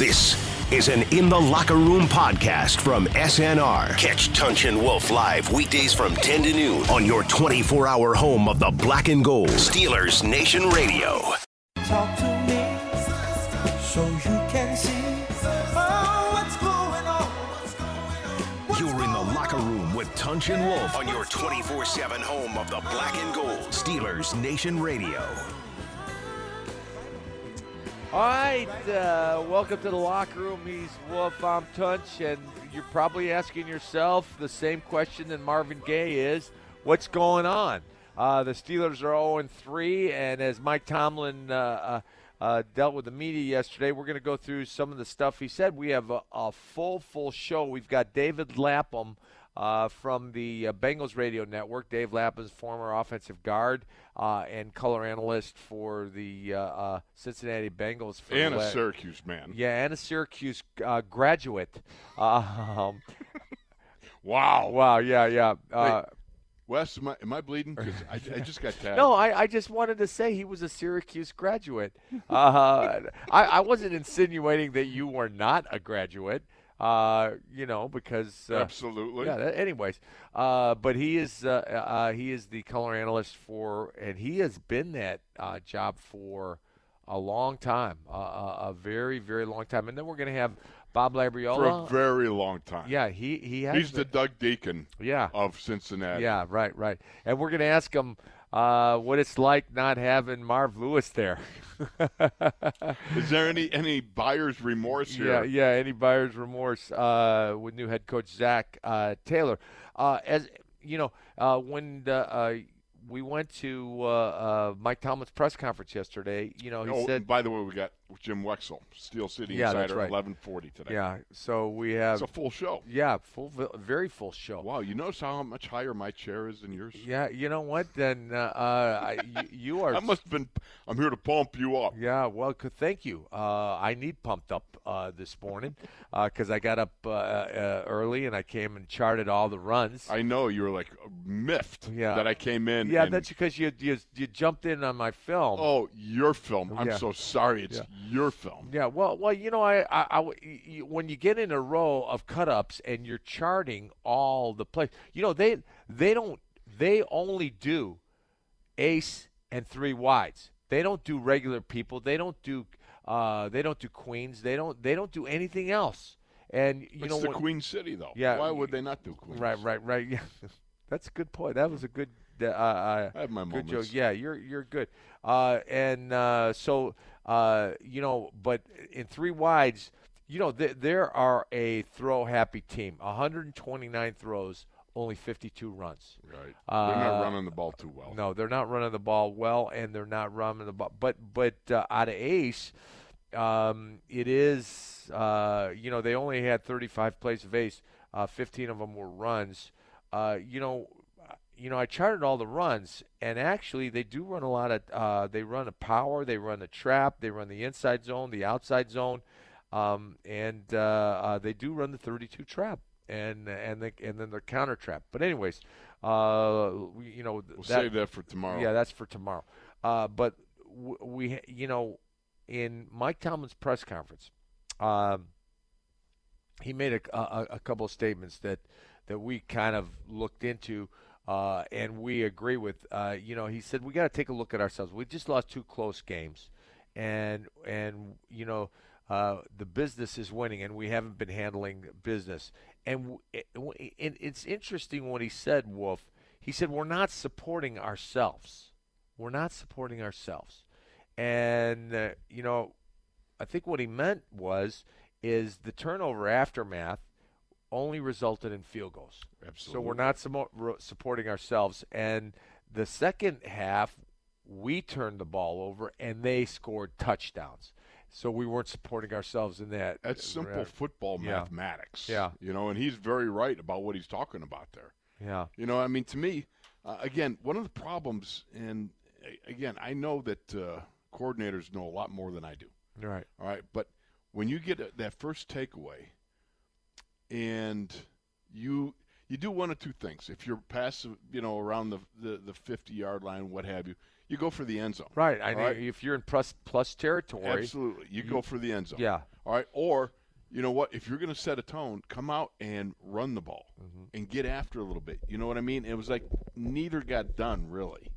This is an In the Locker Room podcast from SNR. Catch Tunch and Wolf live weekdays from 10 to noon on your 24-hour home of the black and gold, Steelers Nation Radio. Talk to me so you can see what's going on. You're in the Locker Room with Tunch and Wolf on your 24/7 home of the black and gold, Steelers Nation Radio. All right, welcome to the Locker Room. He's Wolf, I'm Tunch, and you're probably asking yourself the same question that Marvin Gaye is. What's going on? The Steelers are 0-3, and as Mike Tomlin dealt with the media yesterday, we're going to go through some of the stuff he said. We have a full show. We've got David Lapham from the Bengals Radio Network. Dave Lapham's former offensive guard and color analyst for the Cincinnati Bengals. And a Syracuse man. Yeah, and a Syracuse graduate. Wow, yeah. Wait, Wes, am I bleeding? Because I just got tagged. No, I just wanted to say he was a Syracuse graduate. I wasn't insinuating that you were not a graduate. Because absolutely. Yeah. Anyways, but he is the color analyst for, and he has been that job for a long time, a very, very long time. And then we're going to have Bob Labriola for a very long time. Yeah, he has. He's the Doug Deacon. Yeah. Of Cincinnati. Yeah, right. And we're going to ask him what it's like not having Marv Lewis there. Is there any buyer's remorse here? Yeah, any buyer's remorse with new head coach Zach Taylor. As you know, when we went to Mike Tomlin's press conference yesterday, he said. By the way, we got Jim Wexel, Steel City Insider, right. 11:40 today. Yeah, so we have. It's a full show. Yeah, very full show. Wow, you notice how much higher my chair is than yours? Yeah, you know what? Then you are. I must have been. I'm here to pump you up. Yeah, well, thank you. I need pumped up this morning because I got up early and I came and charted all the runs. I know you were like miffed that I came in. Yeah, that's because you jumped in on my film. Oh, your film. I'm so sorry. It's your film. Yeah, well, I when you get in a row of cut-ups and you're charting all the plays, they only do ace and three wides. They don't do regular people. They don't do queens. They don't do anything else. And it's the Queen City though. Yeah, why would they not do queens? Right. Yeah, that's a good point. That was a good. I have my good moments. Joke. Yeah, you're good. But in three wides, there are a throw-happy team. 129 throws, only 52 runs. Right. They're not running the ball too well. No, they're not running the ball well, and they're not running the ball. But out of ace, it is, they only had 35 plays of ace. 15 of them were runs. I charted all the runs, and actually they do run a lot of they run a power, they run the trap, they run the inside zone, the outside zone, and they do run the 32 trap, and then their counter trap. But anyways, we'll save that for tomorrow. Yeah, that's for tomorrow. But we in Mike Tomlin's press conference, he made a couple of statements that we kind of looked into. And we agree with, he said, we got to take a look at ourselves. We just lost two close games and the business is winning and we haven't been handling business. And it's interesting what he said, Wolf. He said, we're not supporting ourselves. And, I think what he meant is the turnover aftermath only resulted in field goals. Absolutely. So we're not supporting ourselves. And the second half, we turned the ball over, and they scored touchdowns. So we weren't supporting ourselves in that. That's simple football mathematics. Yeah. And he's very right about what he's talking about there. Yeah. To me, again, one of the problems, and, again, I know that coordinators know a lot more than I do. Right. All right, but when you get that first takeaway, and you do one of two things. If you're passive, around the 50-yard line, what have you, you go for the end zone. Right. If you're in plus territory. Absolutely. You go for the end zone. Yeah. All right, or you know what? If you're going to set a tone, come out and run the ball and get after a little bit. You know what I mean? It was like neither got done, really.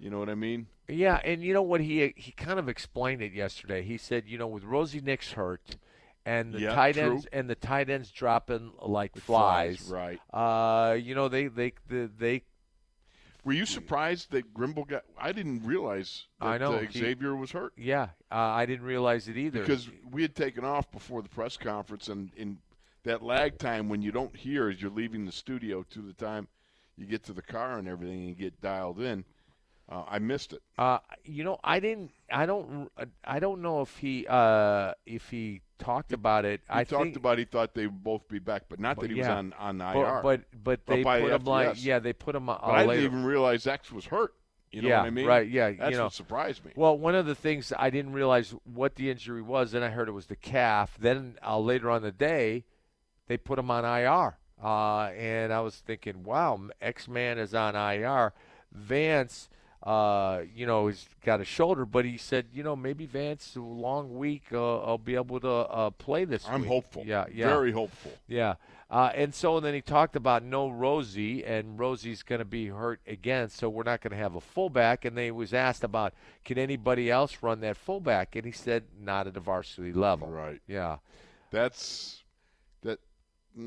You know what I mean? Yeah, and you know what? He kind of explained it yesterday. He said, you know, with Rosie Nix hurt and the tight ends dropping like flies, right? You know, they Were you surprised that Grimble got – I didn't realize that Xavier was hurt. Yeah, I didn't realize it either. Because we had taken off before the press conference, and in that lag time when you don't hear as you're leaving the studio to the time you get to the car and everything and get dialed in, I missed it. You know, I don't know if he talked about it. He thought they would both be back, but not that he was on IR. But they put him they put him on. But I didn't even realize X was hurt. You know what I mean? Right. Yeah. That's what surprised me. Well, one of the things I didn't realize what the injury was, and I heard it was the calf. Then later on the day, they put him on IR, and I was thinking, wow, X-Man is on IR. Vance. You know, he's got a shoulder, but he said, you know, maybe Vance, a long week, I'll be able to play this week. I'm hopeful. Yeah. Very hopeful. Yeah. And so then he talked about no Rosie, and Rosie's going to be hurt again, so we're not going to have a fullback. And they was asked about, can anybody else run that fullback? And he said, not at the varsity level. Right. Yeah. That's a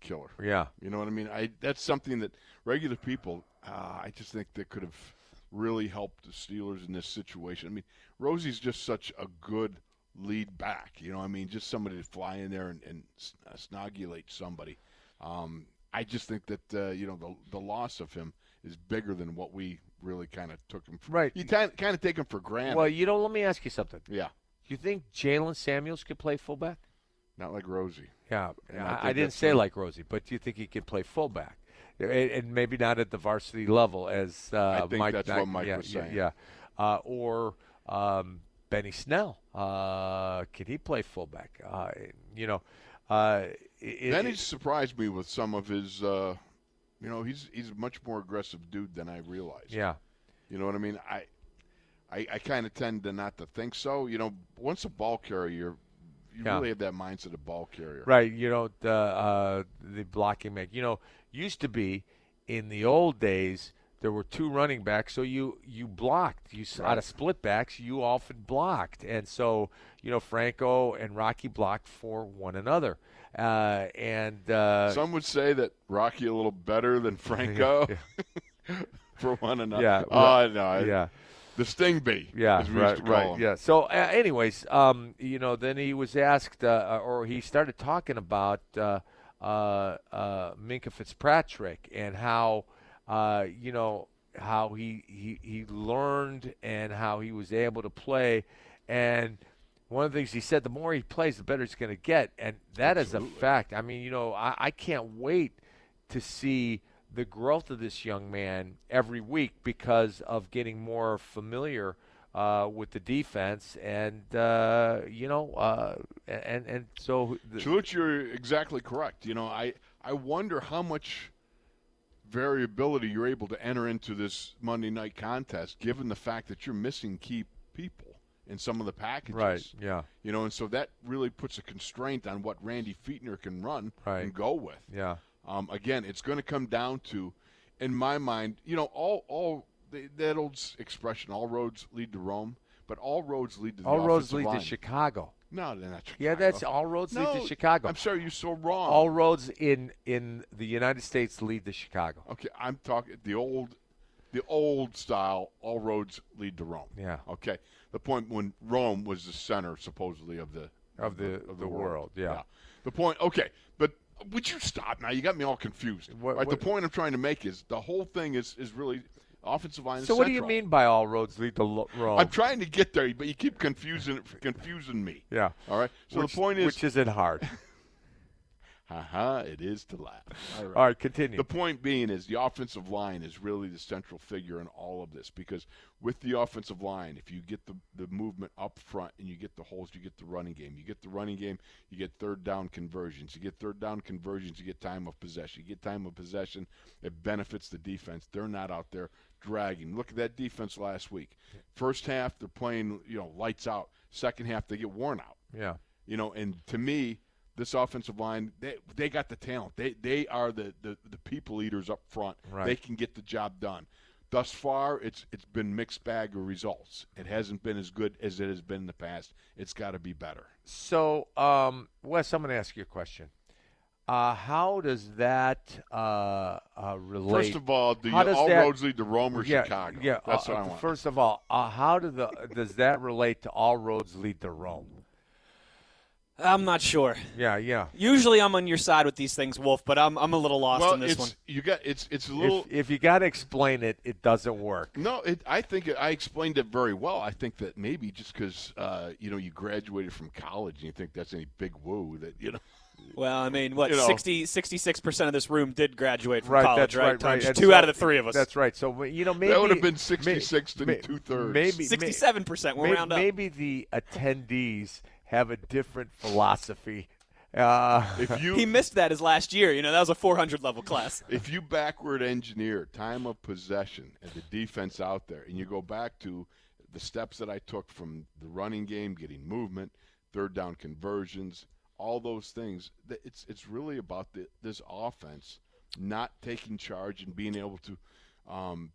killer. Yeah. You know what I mean? That's something that regular people – I just think that could have really helped the Steelers in this situation. I mean, Rosie's just such a good lead back. You know what I mean? Just somebody to fly in there and snogulate somebody. I just think that, you know, the loss of him is bigger than what we really kind of took him for. Right. You kind of take him for granted. Well, you know, let me ask you something. Yeah. Do you think Jalen Samuels could play fullback? Not like Rosie. Yeah. I didn't say like Rosie, but do you think he could play fullback? And maybe not at the varsity level as I think Mike. That's what Mike was saying. Yeah, or Benny Snell. Can he play fullback? You know, Benny surprised me with some of his. You know, he's a much more aggressive dude than I realized. Yeah, you know what I mean. I kind of tend to not to think so. You know, once a ball carrier. You really have that mindset of ball carrier. Right. You know, the blocking make. You know, used to be in the old days there were two running backs, so you blocked. Out of split backs, you often blocked. And so, you know, Franco and Rocky blocked for one another. Some would say that Rocky a little better than Franco for one another. Yeah. Oh, no. Yeah. The sting bee, as we used to call him. Yeah. So, anyways, you know, then he was asked, or he started talking about Minka Fitzpatrick and how, you know, how he learned and how he was able to play. And one of the things he said, the more he plays, the better he's going to get, and that is a fact. I mean, you know, I can't wait to see the growth of this young man every week because of getting more familiar with the defense, and you know, and so. Chaluch, you're exactly correct. You know, I wonder how much variability you're able to enter into this Monday night contest, given the fact that you're missing key people in some of the packages. Right. Yeah. You know, and so that really puts a constraint on what Randy Feetner can run and go with. Yeah. Again, it's going to come down to, in my mind, you know, that old expression, all roads lead to Rome, but all roads lead to the offensive line. All roads lead to Chicago. No, they're not Chicago. Yeah, that's all roads lead to Chicago. I'm sorry, you're so wrong. All roads in the United States lead to Chicago. Okay, I'm talking the old style, all roads lead to Rome. Yeah. Okay, the point when Rome was the center, supposedly, of the world. Yeah. The point, okay, but. Would you stop now? You got me all confused. What the point I'm trying to make is the whole thing is really offensive line. So what do you mean by all roads lead to Rome? I'm trying to get there, but you keep confusing me. Yeah. All right. So the point is, which isn't hard. It is to laugh. All right. Continue. The point being is the offensive line is really the central figure in all of this because with the offensive line, if you get the movement up front and you get the holes, you get the running game. You get the running game, you get third down conversions. You get third down conversions, you get time of possession. You get time of possession, it benefits the defense. They're not out there dragging. Look at that defense last week. First half, they're playing, you know, lights out. second half they get worn out. Yeah. You know, and to me, this offensive line, they got the talent. They are the people eaters up front. Right. They can get the job done. Thus far, it's been mixed bag of results. It hasn't been as good as it has been in the past. It's got to be better. So, Wes, I'm going to ask you a question. How does that relate? First of all, roads lead to Rome or Chicago? Yeah, that's what I want. First of all, how does that relate to all roads lead to Rome? I'm not sure. Yeah. Usually I'm on your side with these things, Wolf, but I'm a little lost in this one. It's a little. If you got to explain it, it doesn't work. No, I explained it very well. I think that maybe just because you graduated from college and you think that's any big woo . Well, I mean, 66% of this room did graduate from college, right? Right. Two out of the three of us. That's right. So, maybe. That would have been 66 to two-thirds. Maybe 67%. We'll round up. Maybe the attendees have a different philosophy. He missed that his last year. That was a 400-level class. If you backward engineer time of possession and the defense out there, and you go back to the steps that I took from the running game, getting movement, third down conversions, all those things, it's really about this offense not taking charge and being able to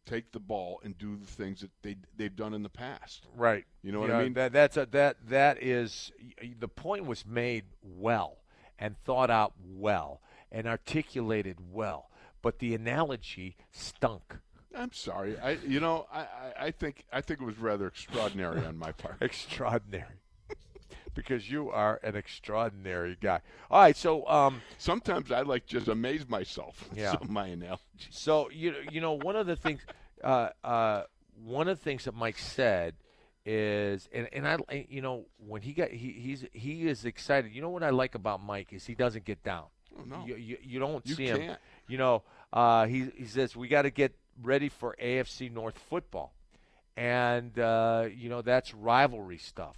take the ball and do the things that they've done in the past. Right. You know what I mean? That is the point was made well and thought out well and articulated well, but the analogy stunk. I'm sorry. I think it was rather extraordinary on my part. Extraordinary. Because you are an extraordinary guy. All right, so sometimes I just amaze myself. Yeah, so my analogy. So you know one of the things, that Mike said is, and I when he got he is excited. You know what I like about Mike is he doesn't get down. Oh, no, you don't see him. Can't. He says we got to get ready for AFC North football, and that's rivalry stuff.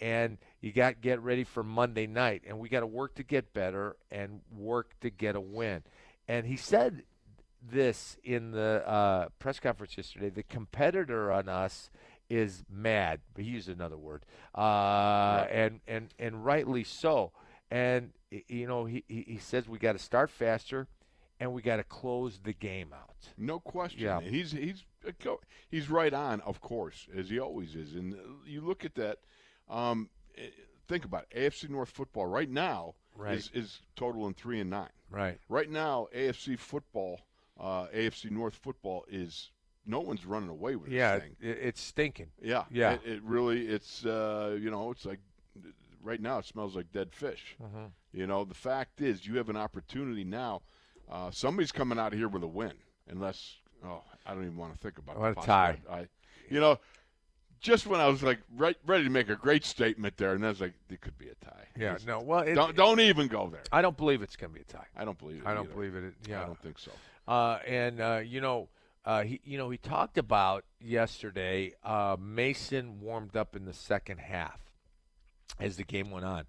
And you got to get ready for Monday night, and we got to work to get better and work to get a win. And he said this in the press conference yesterday: the competitor on us is mad, but he used another word, right. and rightly so. And he says we got to start faster, and we got to close the game out. No question. Yeah. He's right on, of course, as he always is. And you look at that. Think about it. AFC North football right now is totaling 3-9. Right. Right now, AFC North football is no one's running away with this thing. Yeah, it's stinking. Yeah, yeah. It really. It's it's like right now it smells like dead fish. Mm-hmm. The fact is you have an opportunity now. Somebody's coming out of here with a win, unless I don't even want to think about it. What a tie. I. Just when I was ready to make a great statement there, and I was like, it could be a tie. Yeah, no. Well, don't even go there. I don't believe it's going to be a tie. I don't believe it. I don't believe it. Yeah, I don't think so. He talked about yesterday. Mason warmed up in the second half as the game went on,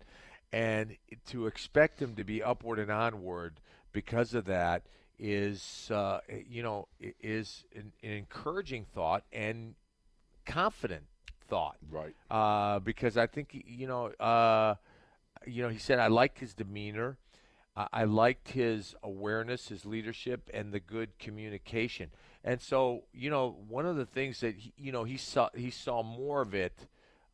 and to expect him to be upward and onward because of that is an encouraging thought and confident thought, right? Because I think he said I liked his demeanor, I liked his awareness, his leadership, and the good communication. And so one of the things that he saw more of it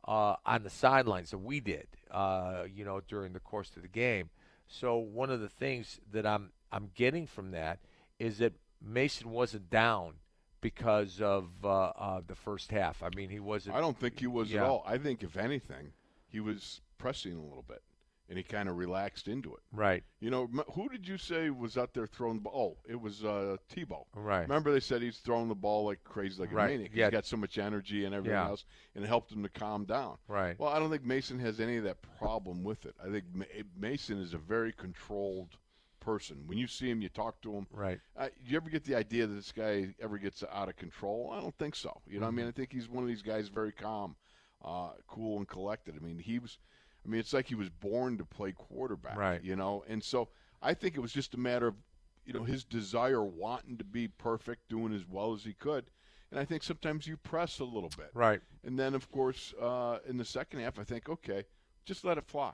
on the sidelines than we did during the course of the game. So one of the things that I'm getting from that is that Mason wasn't down because of the first half. I mean, he wasn't. I don't think he was at all. I think, if anything, he was pressing a little bit, and he kind of relaxed into it. Right. Who did you say was out there throwing the ball? Oh, it was Tebow. Right. Remember they said he's throwing the ball like crazy, like a maniac. Yeah. He's got so much energy and everything else, and it helped him to calm down. Right. Well, I don't think Mason has any of that problem with it. I think Mason is a very controlled person. When you see him, you talk to him. Right. Do you ever get the idea that this guy ever gets out of control? I don't think so. Mm-hmm. I mean, I think he's one of these guys very calm, cool, and collected. It's like he was born to play quarterback. Right. And so I think it was just a matter of his desire, wanting to be perfect, doing as well as he could, And I think sometimes you press a little bit. Right. And then, of course, in the second half, I think, okay, just let it fly.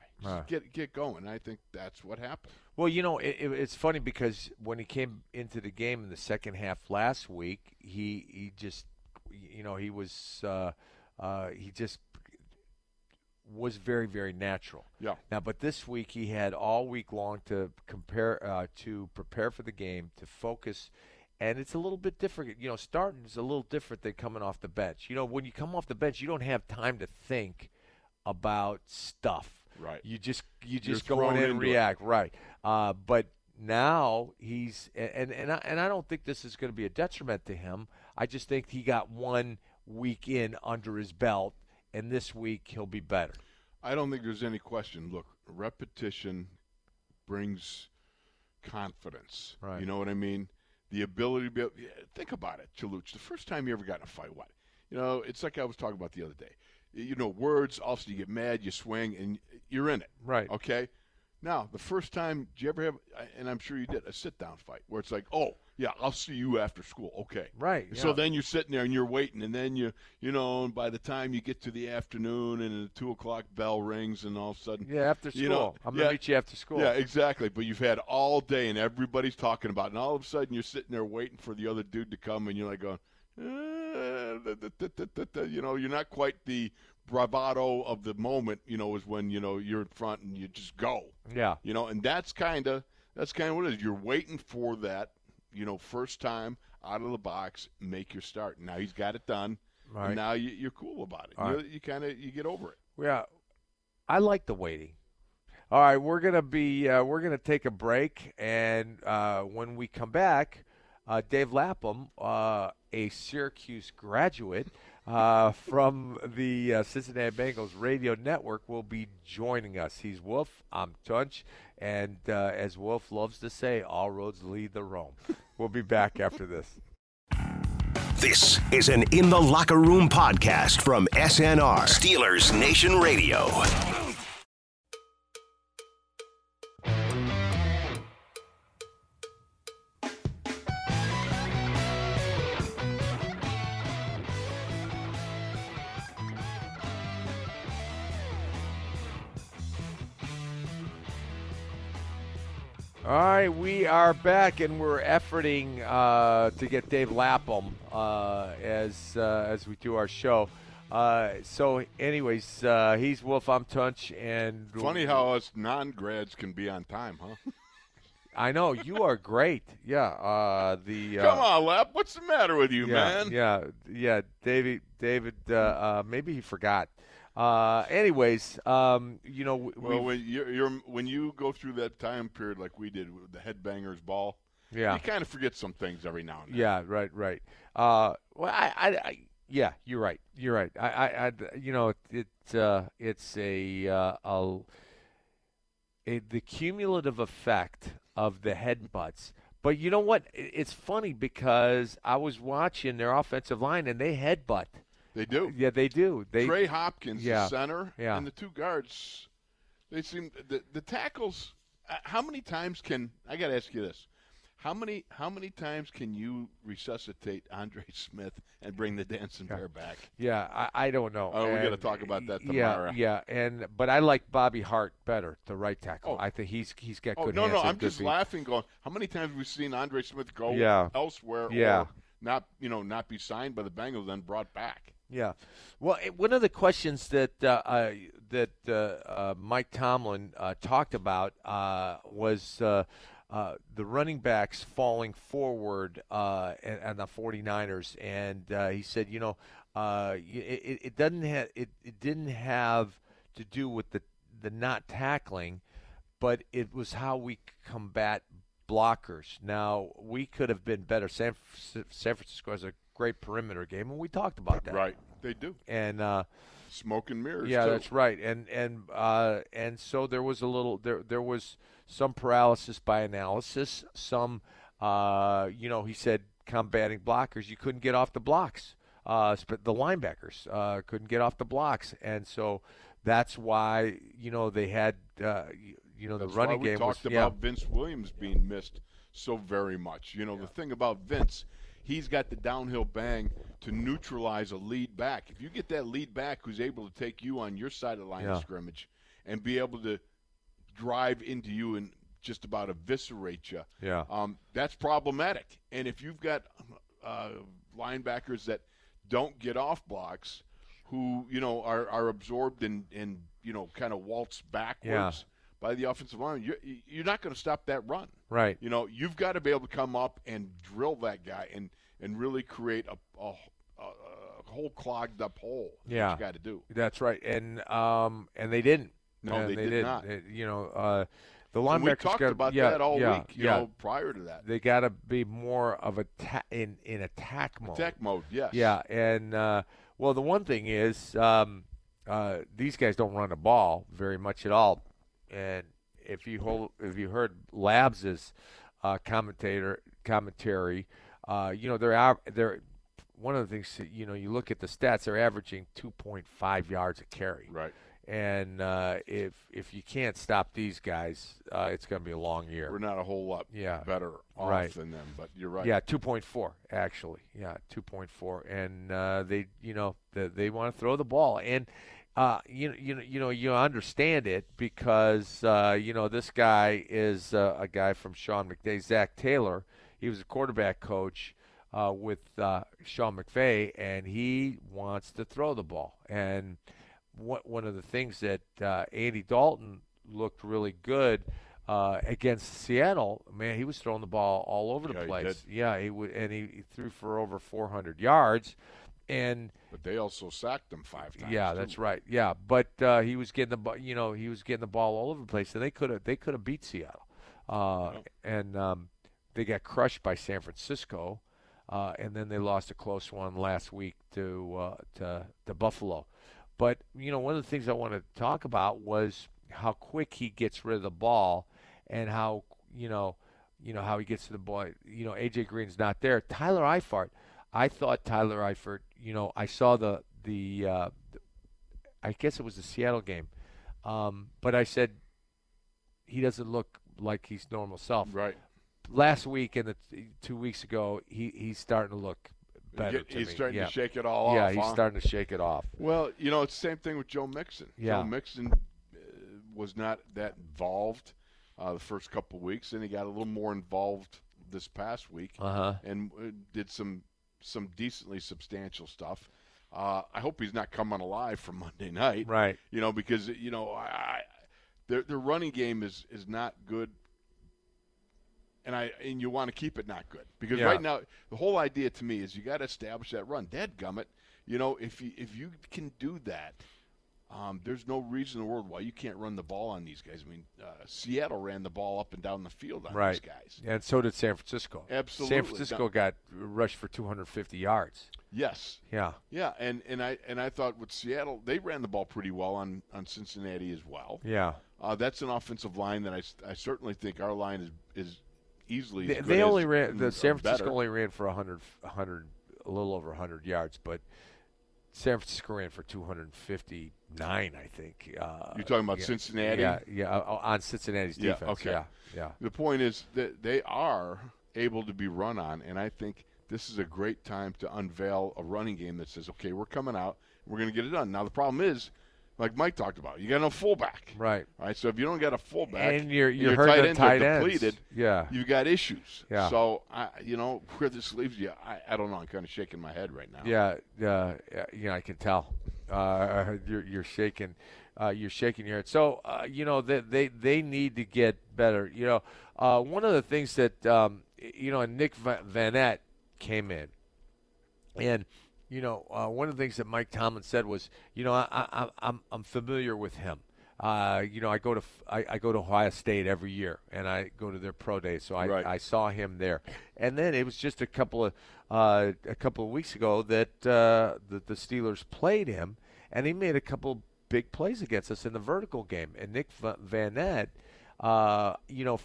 Just get going. I think that's what happened. Well, you know, it's funny because when he came into the game in the second half last week, he just, you know, he was very, very natural. Yeah. Now, but this week he had all week long to prepare for the game, to focus. And it's a little bit different. You know, starting is a little different than coming off the bench. You know, when you come off the bench, you don't have time to think about stuff. Right. You're go in and react. It. Right. But now he's and I don't think this is going to be a detriment to him. I just think he got 1 week in under his belt, and this week he'll be better. I don't think there's any question. Look, repetition brings confidence. Right. You know what I mean? The ability to be able, think about it, Chaluch. The first time you ever got in a fight, what? You know, it's like I was talking about the other day. You know, words, also you get mad, you swing, and you're in it. Right. Okay? Now, the first time, did you ever have, and I'm sure you did, a sit-down fight where it's like, oh, yeah, I'll see you after school. Okay. Right. Yeah. So then you're sitting there and you're waiting, and then you know, and by the time you get to the afternoon and the 2 o'clock bell rings and all of a sudden. Yeah, after school. You know, I'm going to meet you after school. Yeah, exactly. But you've had all day and everybody's talking about it, and all of a sudden you're sitting there waiting for the other dude to come, and you're like going, you know, you're not quite the bravado of the moment, you know, is when, you know, you're in front and you just go. Yeah. You know, and that's kind of what it is. You're waiting for that. You know, first time out of the box, make your start. Now he's got it done. Right. And now you're cool about it. Right. You get over it. Yeah, I like the waiting. All right, we're gonna take a break, and when we come back, Dave Lapham, a Syracuse graduate from the Cincinnati Bengals radio network, will be joining us. He's Wolf. I'm Tunch. And as Wolf loves to say, all roads lead to Rome. We'll be back after this. This is an In the Locker Room podcast from SNR, Steelers Nation Radio. All right, we are back, and we're efforting to get Dave Lapham as we do our show. So, anyways, he's Wolf, I'm Tunch, and funny how us non-grads can be on time, huh? I know, you are great. Yeah, come on, Lap, what's the matter with you, man? Yeah, David. Maybe he forgot. Anyways, you know, well, when you go through that time period like we did with the Headbangers Ball, yeah, you kind of forget some things every now and then. Yeah, right. Well, I you're right. I you know, it's the cumulative effect of the headbutts. But you know what? It's funny because I was watching their offensive line and they headbutt. They do. Yeah, they do. Trey Hopkins, the center, and the two guards, they seem – the tackles – how many times can – I got to ask you this. How many times can you resuscitate Andre Smith and bring the dancing bear back? Yeah, I don't know. Oh, we got to talk about that tomorrow. Yeah, but I like Bobby Hart better, the right tackle. Oh. I think he's got good hands. No, I'm just laughing going, how many times have we seen Andre Smith go elsewhere or not be signed by the Bengals then brought back? Yeah, well, one of the questions that Mike Tomlin talked about was the running backs falling forward and the 49ers, and he said, you know, it didn't have to do with the not tackling, but it was how we combat blockers. Now we could have been better. San Francisco has a great perimeter game, and we talked about that. Right, they do. And smoke and mirrors. Yeah, too. That's right. And so there was a little. There was some paralysis by analysis. Some, you know, he said combating blockers. You couldn't get off the blocks. The linebackers couldn't get off the blocks, and so that's why you know they had. You know, that's the running why we game. We talked about Vince Williams being missed so very much. You know, the thing about Vince. he's got the downhill bang to neutralize a lead back. If you get that lead back who's able to take you on your side of the line of scrimmage and be able to drive into you and just about eviscerate you, that's problematic. And if you've got linebackers that don't get off blocks, who, you know, are absorbed and you know, kind of waltz backwards by the offensive line, you're not going to stop that run. Right. You know, you've got to be able to come up and drill that guy and really create a whole clogged up hole. Yeah. That you got to do. That's right. And they didn't. No, they did not. You know, the linebackers. We talked about that all week. You know, prior to that, they got to be more of a in attack mode. Attack mode, yes. Yeah, and well, the one thing is these guys don't run the ball very much at all. And if you heard Labs' commentary, you know, they're one of the things that, you know, you look at the stats, they're averaging 2.5 yards a carry. Right. And if you can't stop these guys, it's going to be a long year. We're not a whole lot better off than them, but you're right. Yeah, 2.4 actually. Yeah, 2.4, and they, you know, they want to throw the ball, and you know you understand it because you know, this guy is a guy from Sean McVay, Zach Taylor. He was a quarterback coach with Sean McVay, and he wants to throw the ball. And one of the things that Andy Dalton looked really good against Seattle, man, he was throwing the ball all over the place. He threw for over 400 yards, but they also sacked him 5 times. Yeah, that's right. Yeah, but he was getting the ball all over the place, and they could have beat Seattle, and they got crushed by San Francisco, and then they lost a close one last week to Buffalo. But, you know, one of the things I wanted to talk about was how quick he gets rid of the ball and how, you know how he gets to the ball. You know, A.J. Green's not there. Tyler Eifert, I thought Tyler Eifert, you know, I saw the I guess it was the Seattle game. But I said he doesn't look like his normal self. Right. Last week and 2 weeks ago, he's starting to look better. He's starting to shake it all off. Yeah, he's starting to shake it off. Well, you know, it's the same thing with Joe Mixon. Yeah. Joe Mixon was not that involved the first couple of weeks, and he got a little more involved this past week and did some decently substantial stuff. I hope he's not coming alive for Monday night. Right. You know, because, you know, their running game is not good. And you want to keep it not good because right now the whole idea to me is you got to establish that run. Dadgummit, you know, if you can do that, there's no reason in the world why you can't run the ball on these guys. I mean, Seattle ran the ball up and down the field on these guys, and so did San Francisco. Absolutely, San Francisco got rushed for 250 yards. Yes. Yeah. Yeah, and I thought with Seattle, they ran the ball pretty well on Cincinnati as well. Yeah. That's an offensive line that I certainly think our line is easily. They only ran. The San Francisco only ran for 100, a little over 100 yards, but San Francisco ran for 259, I think. You're talking about Cincinnati? Yeah, on Cincinnati's defense. Okay. Yeah. The point is that they are able to be run on, and I think this is a great time to unveil a running game that says, okay, we're coming out, we're going to get it done. Now, the problem is, like Mike talked about, you got no fullback. Right. All right. So if you don't got a fullback, and your tight ends are depleted, you've got issues. Yeah. So you know where this leaves you, I don't know. I'm kind of shaking my head right now. Yeah. You know, I can tell. You're shaking. You're shaking your head. So you know they need to get better. You know, one of the things that you know, Nick Vanette came in, and you know, one of the things that Mike Tomlin said was, you know, I'm familiar with him. You know, I go to Ohio State every year, and I go to their pro day, so I saw him there. And then it was just a couple of weeks ago that the Steelers played him, and he made a couple big plays against us in the vertical game. And Nick Vanette, you know,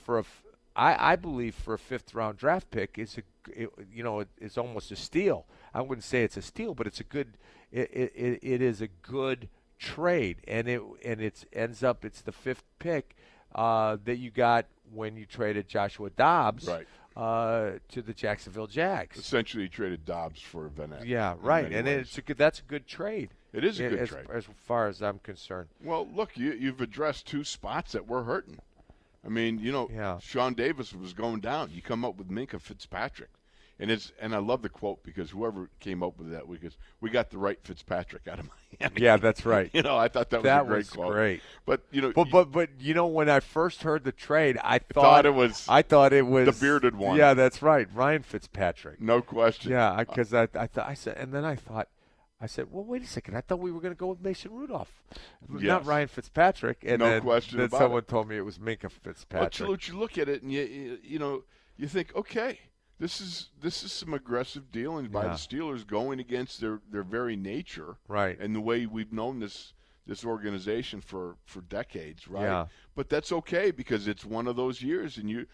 I believe for a 5th round draft pick, it's almost a steal. I wouldn't say it's a steal, but it's a good. It is a good trade, and it ends up it's the 5th pick that you got when you traded Joshua Dobbs, right. to the Jacksonville Jags. Essentially, he traded Dobbs for Vanette. Yeah, right, and it's a good, that's a good trade. It is a good trade. As far as I'm concerned. Well, look, you've addressed two spots that were hurting. I mean, you know, yeah. Sean Davis was going down. You come up with Minka Fitzpatrick. And I love the quote because whoever came up with that, because we got the right Fitzpatrick out of Miami. Yeah, that's right. You know, I thought that was a great quote. Great. But you know, but you know, when I first heard the trade, I thought it was the bearded one. Yeah, that's right, Ryan Fitzpatrick. No question. Yeah, because I said, well, wait a second. I thought we were going to go with Mason Rudolph, not Ryan Fitzpatrick. And no question about it. Then someone told me it was Minka Fitzpatrick. But you look at it and you think, okay. This is some aggressive dealing by the Steelers, going against their very nature, right? And the way we've known this organization for decades, right? Yeah. But that's okay because it's one of those years, and you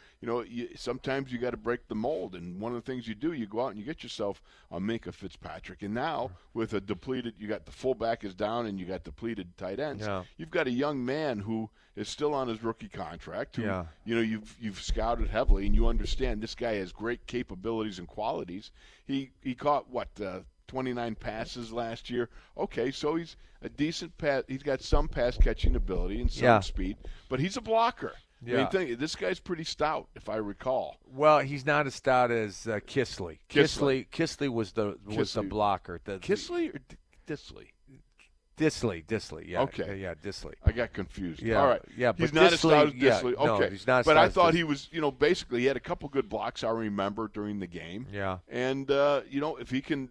sometimes you got to break the mold. And one of the things you do, you go out and you get yourself a Minka Fitzpatrick, and now with a depleted, you got the fullback is down, and you got depleted tight ends. Yeah. You've got a young man who is still on his rookie contract, who you've scouted heavily, and you understand this guy has great capabilities and qualities. He caught 29 passes last year. Okay, so he's a decent pass. He's got some pass catching ability and some speed, but he's a blocker. Yeah. I mean, this guy's pretty stout, if I recall. Well, he's not as stout as Kisley. Kisley was the blocker. Kisley or Dissly? Dissly, yeah. Okay. Yeah, Dissly. I got confused. Yeah. All right. Yeah, but he's not as stout as Dissly. Yeah, okay. No, he's not as stout. But I thought he was, basically he had a couple good blocks, I remember, during the game. Yeah. And, if he can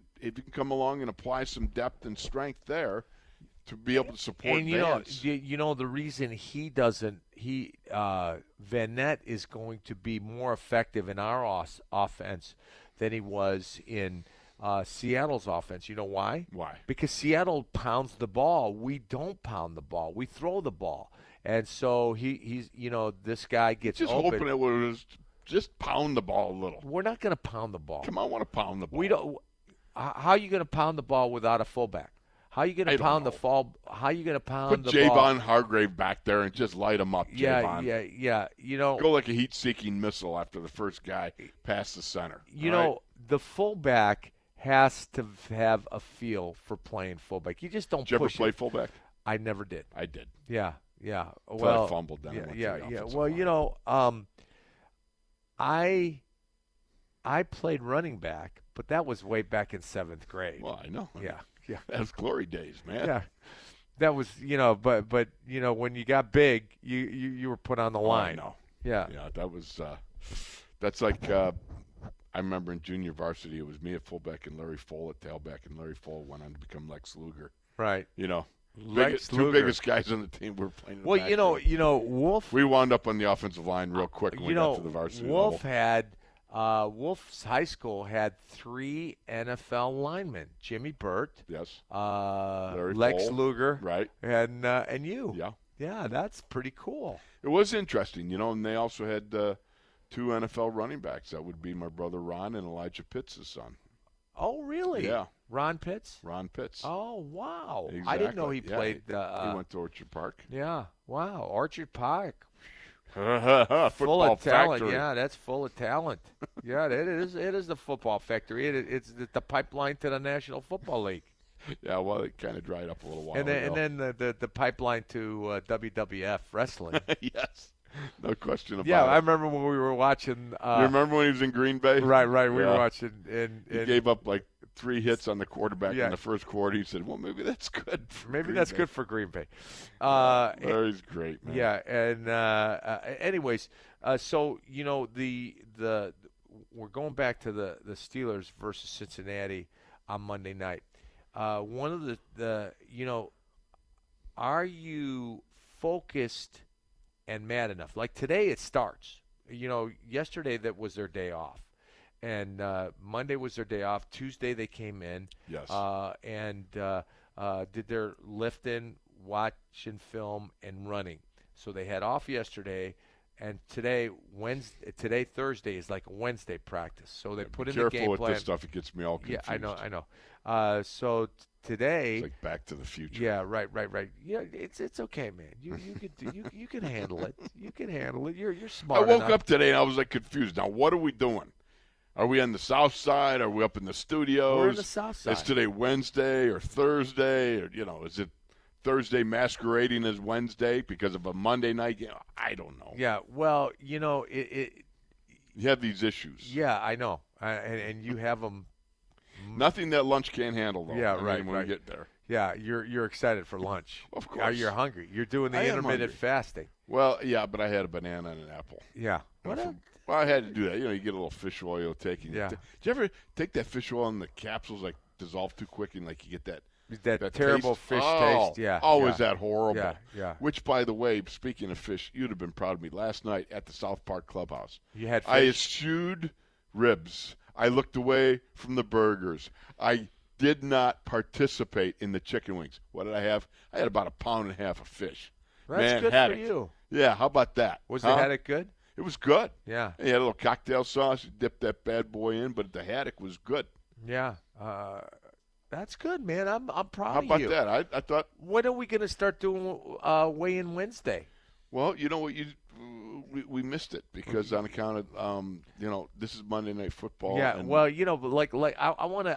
come along and apply some depth and strength there to be able to support Vance. And, the reason Vanette is going to be more effective in our offense than he was in Seattle's offense. You know why? Why? Because Seattle pounds the ball. We don't pound the ball. We throw the ball. And so he's this guy gets just open. Hoping it was just pound the ball a little. We're not going to pound the ball. Come on, I want to pound the ball. We don't. How are you going to pound the ball without a fullback? How are you going to pound the ball? How are you going to pound the ball? Put Javon Hargrave back there and just light him up, Javon. Yeah. Go like a heat-seeking missile after the first guy past the center. The fullback has to have a feel for playing fullback. You just don't push it. Did you ever play fullback? I never did. I did. Yeah. Well, I fumbled down. Yeah. Well, I played running back. But that was way back in seventh grade. Well, I know. Yeah. That was glory days, man. Yeah. That was, but when you got big, you were put on the line. I know. Yeah. Yeah, that was I remember in junior varsity, it was me at fullback and Larry Pfohl at tailback, and Larry Pfohl went on to become Lex Luger. Right. Two biggest guys on the team were playing. Well, Wolf. We wound up on the offensive line real quick when we got to the varsity level. Wolf had – Wolf's high school had 3 NFL linemen: Jimmy Burt, yes, Lex Cole, Luger, right, and you. Yeah, that's pretty cool. It was interesting, and they also had 2 NFL running backs. That would be my brother Ron and Elijah Pitts' son. Oh, really? Yeah, Ron Pitts. Oh, wow! Exactly. I didn't know he played. He went to Orchard Park. Yeah, wow, Orchard Park. Full of talent, factory. Yeah, that's full of talent. Yeah, it is. It is the football factory. It's the pipeline to the National Football League. Yeah, well, it kind of dried up a little while ago. And then the pipeline to WWF wrestling. Yes, no question about it. Yeah, I remember when we were watching. You remember when he was in Green Bay? Right. We were watching, and he gave up like 3 hits on the quarterback in the first quarter. He said, well, maybe that's good. Good for Green Bay. Larry's great, man. Yeah, and so, the we're going back to the Steelers versus Cincinnati on Monday night. One of the are you focused and mad enough? Like today it starts. Yesterday that was their day off. And Monday was their day off. Tuesday they came in. Yes. And did their lifting, watching film, and running. So they had off yesterday, And today Thursday is like a Wednesday practice, so they put in the game plan. Careful with this stuff; it gets me all confused. Yeah, I know. So today, it's like Back to the Future. Yeah, right. Yeah, it's okay, man. You can handle it. You can handle it. You're smart. I woke up today and I was like confused. Now, what are we doing? Are we on the South Side? Are we up in the studios? We're on the South Side. Is today Wednesday or Thursday? Or is it Thursday masquerading as Wednesday because of a Monday night game? I don't know. Yeah, well, you have these issues. Yeah, I know, and you have them. Nothing that lunch can't handle, though. Yeah, when we get there. Yeah, you're excited for lunch. Of course. You're hungry. You're doing the intermittent fasting. Well, yeah, but I had a banana and an apple. Yeah. Well, I had to do that. You get a little fish oil taking. Yeah. Did you ever take that fish oil and the capsules like dissolve too quick and like you get that? That terrible taste. Fish taste, yeah. Oh, yeah. Is that horrible? Yeah. Which, by the way, speaking of fish, you'd have been proud of me last night at the South Park Clubhouse. You had fish. I eschewed ribs. I looked away from the burgers. I did not participate in the chicken wings. What did I have? I had about 1.5 pounds of fish. That's good for you. Yeah, how about that? Was the haddock good? It was good. Yeah. You had a little cocktail sauce. You dipped that bad boy in, but the haddock was good. Yeah. That's good, man. I'm proud of you. How about that? I thought. When are we going to start doing weigh-in Wednesday? Well, you know what? We missed it because on account of this is Monday Night Football. Yeah. I want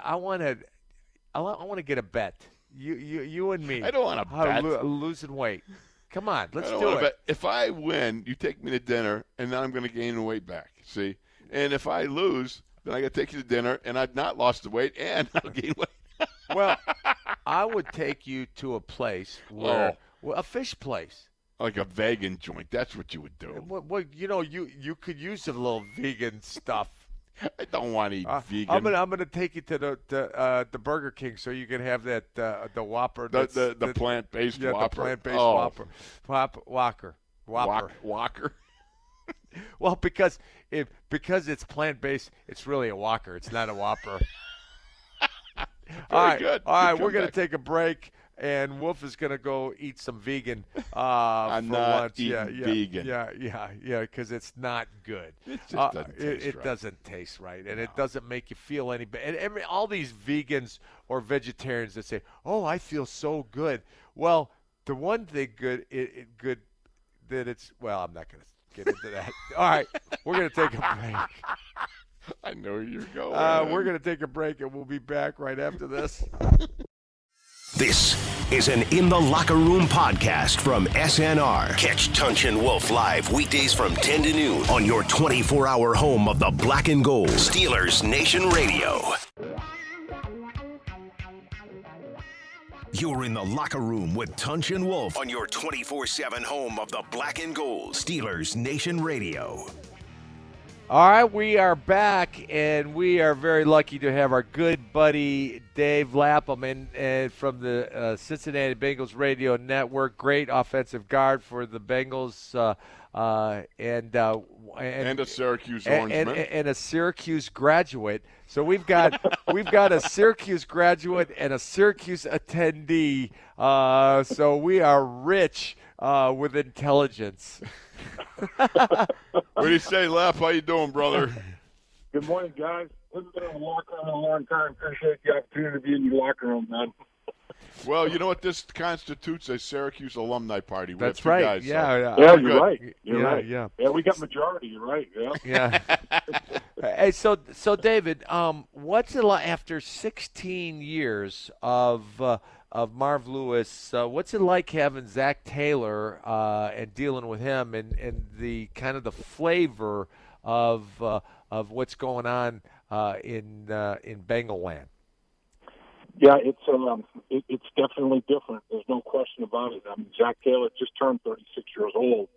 to get a bet. You and me. I don't want to bet. Losing weight. Come on, let's do it. Bet. If I win, you take me to dinner, and then I'm going to gain the weight back. See, and if I lose, then I got to take you to dinner, and I've not lost the weight, and I'll gain weight. Well, I would take you to a place where a fish place. Like a vegan joint. That's what you would do. Well, you could use a little vegan stuff. I don't want to eat vegan. I'm gonna take you to the Burger King so you can have that the Whopper. The plant-based Whopper. The plant-based Whopper. Whopper. Well, because it's plant-based, it's really a Whopper. It's not a Whopper. All right, we're going to take a break, and Wolf is going to go eat some vegan for lunch. Vegan. Yeah, because it's not good. It just doesn't taste right. It doesn't taste right, and it doesn't make you feel any better. And all these vegans or vegetarians that say, oh, I feel so good. Well, the one thing good that it's – well, I'm not going to get into that. All right, we're going to take a break. I know where you're going. We're going to take a break, and we'll be back right after this. This is an In the Locker Room podcast from SNR. Catch Tunch and Wolf live weekdays from 10 to noon on your 24-hour home of the Black and Gold, Steelers Nation Radio. You're in the Locker Room with Tunch and Wolf on your 24/7 home of the Black and Gold, Steelers Nation Radio. All right, we are back, and we are very lucky to have our good buddy Dave Lapham and from the Cincinnati Bengals Radio Network. Great offensive guard for the Bengals, and a Syracuse Orangeman, and a Syracuse graduate. So we've got a Syracuse graduate and a Syracuse attendee. So we are rich with intelligence. What do you say, Lap? How you doing, brother? Good morning, guys. Haven't been in the locker room in a long time. Appreciate the opportunity to be in your locker room, man. Well, you know what? This constitutes a Syracuse alumni party. That's right. Guys, yeah. So. Yeah, you're right. You're right. Yeah. Yeah, we got majority. You're right. Yeah. Yeah. Hey, so David, what's it like after 16 years of Marv Lewis, what's it like having Zach Taylor and dealing with him and the kind of the flavor of what's going on in Bengal land? Yeah, it's definitely different. There's no question about it. I mean, Zach Taylor just turned 36 years old.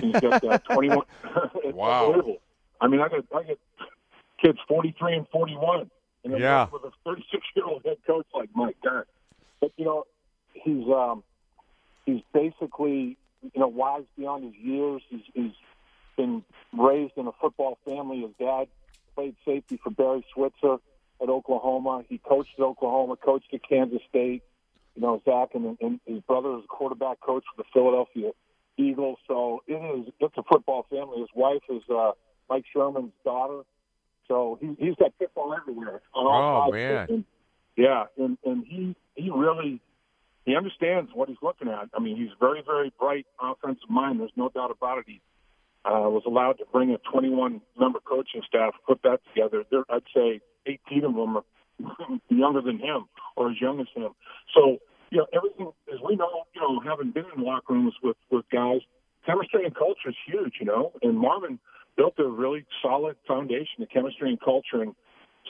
He's got 21. Wow. Unbelievable. I mean, I got kids 43 and 41, and with a 36-year-old head coach like Mike Tomlin. But, he's basically, wise beyond his years. He's been raised in a football family. His dad played safety for Barry Switzer at Oklahoma. He coached at Oklahoma, coached at Kansas State. Zach and his brother is a quarterback coach for the Philadelphia Eagles, so it's a football family. His wife is Mike Sherman's daughter, so he's got football everywhere. Oh, man. Season. Yeah, and he really he understands what he's looking at. I mean, he's very, very bright offensive mind. There's no doubt about it. He was allowed to bring a 21-member coaching staff, put that together. There, I'd say 18 of them are younger than him or as young as him. So, you know, everything, as we know, you know, having been in locker rooms with guys, chemistry and culture is huge, you know. And Marvin built a really solid foundation of chemistry and culture. And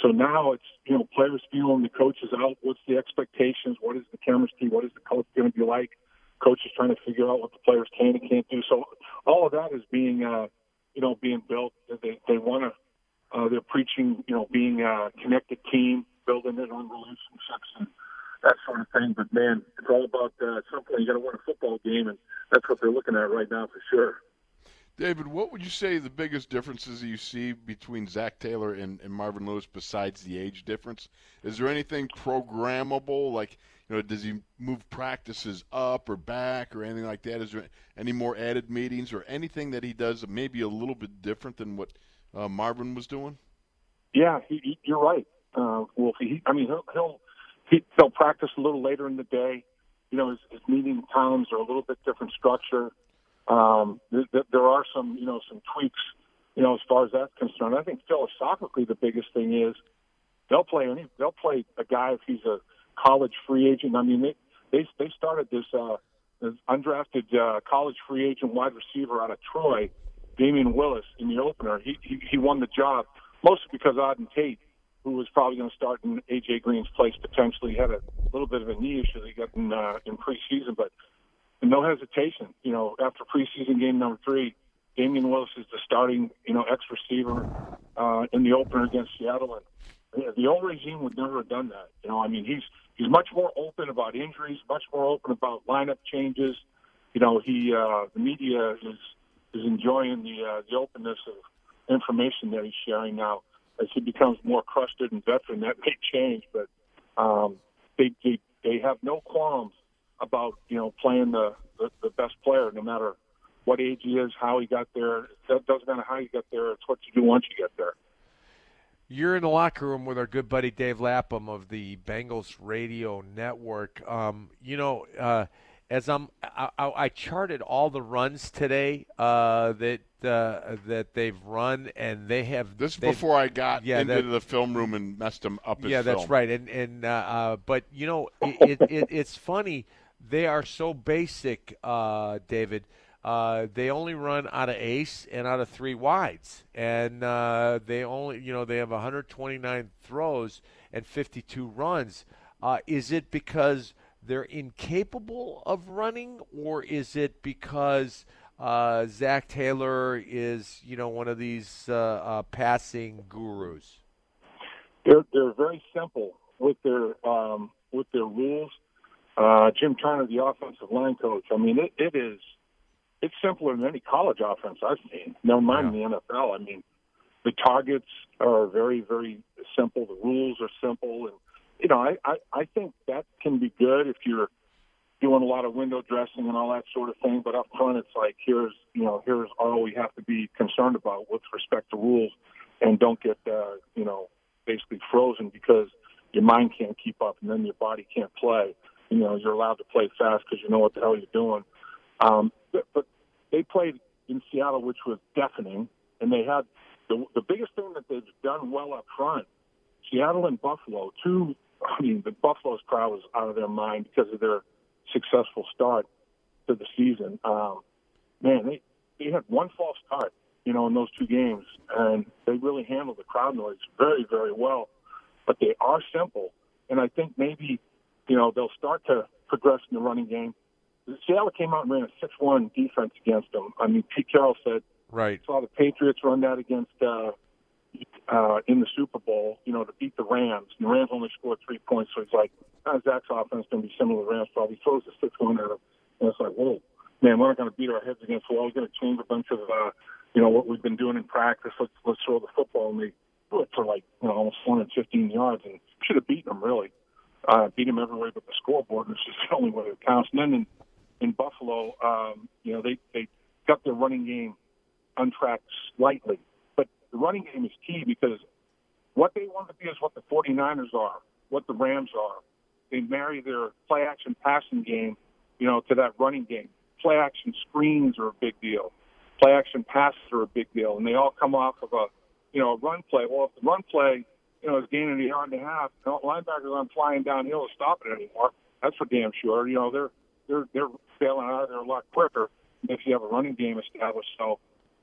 so now it's, you know, players feeling the coaches out. What's the expectations? What is the chemistry? What is the coach going to be like? Coach is trying to figure out what the players can and can't do. So all of that is being, you know, being built. They want to, they're preaching, you know, being a connected team, building it on relationships and that sort of thing. But, man, it's all about something. You got to win a football game, and that's what they're looking at right now for sure. David, what would you say the biggest differences you see between Zach Taylor and Marvin Lewis besides the age difference? Is there anything programmable? Like, you know, does he move practices up or back or anything like that? Is there any more added meetings or anything that he does that maybe a little bit different than what Marvin was doing? Yeah, you're right. Well, he'll practice a little later in the day. You know, his meeting times are a little bit different structure. There are some, you know, some tweaks, you know, as far as that's concerned. I think philosophically the biggest thing is they'll play a guy if he's a college free agent. I mean, they started this undrafted college free agent wide receiver out of Troy, Damian Willis, in the opener. He won the job mostly because Auden Tate, who was probably going to start in A.J. Green's place, potentially had a little bit of a knee issue that he got in preseason, but no hesitation. You know, after preseason game number 3, Damian Willis is the starting, you know, ex-receiver in the opener against Seattle. And the old regime would never have done that. You know, I mean, he's much more open about injuries, much more open about lineup changes. You know, he the media is enjoying the openness of information that he's sharing now. As he becomes more crusted and veteran, that may change, but they have no qualms about, you know, playing the best player, no matter what age he is, how he got there. It doesn't matter how you got there. It's what you do once you get there. You're in the locker room with our good buddy Dave Lapham of the Bengals Radio Network. You know, as I charted all the runs today that they've run, and they have. This is before I got into the film room and messed them up. Yeah, that's right. And but you know, it's funny. They are so basic, David. They only run out of ace and out of 3 wides, and they only, you know, they have 129 throws and 52 runs. Is it because they're incapable of running, or is it because Zach Taylor is, you know, one of these passing gurus? They're very simple with their rules. Jim Turner, the offensive line coach. I mean, it's simpler than any college offense I've seen. Never mind the NFL. I mean, the targets are very, very simple. The rules are simple, and you know, I think that can be good if you're doing a lot of window dressing and all that sort of thing. But up front, it's like, here's all we have to be concerned about with respect to rules, and don't get, you know, basically frozen because your mind can't keep up and then your body can't play. You know, you're allowed to play fast because you know what the hell you're doing. But they played in Seattle, which was deafening, and they had the biggest thing that they've done well up front. Seattle and Buffalo, I mean, the Buffalo's crowd was out of their mind because of their successful start to the season. Man, they had one false start, you know, in those 2 games, and they really handled the crowd noise very, very well. But they are simple, and I think maybe, you know, they'll start to progress in the running game. Seattle came out and ran a 6-1 defense against them. I mean, Pete Carroll said, right, saw the Patriots run that against in the Super Bowl, you know, to beat the Rams. And the Rams only scored 3 points, so he's like, Zach's offense is going to be similar to the Rams. Probably throws the 6-1 at him. And it's like, whoa, man, we're not going to beat our heads against the wall. We're going to change a bunch of, you know, what we've been doing in practice. Let's throw the football. And they threw it for, like, you know, almost 115 yards. And should have beaten them, really. Beat them every way but the scoreboard, which is the only way it counts. And then in Buffalo, they got their running game on track slightly. But the running game is key because what they want to be is what the 49ers are, what the Rams are. They marry their play-action passing game, to that running game. Play-action screens are a big deal. Play-action passes are a big deal. And they all come off of a run play. Well, if the run play, is gaining a yard and a half, linebackers aren't flying downhill to stop it anymore. That's for damn sure. They're bailing out of there a lot quicker if you have a running game established. So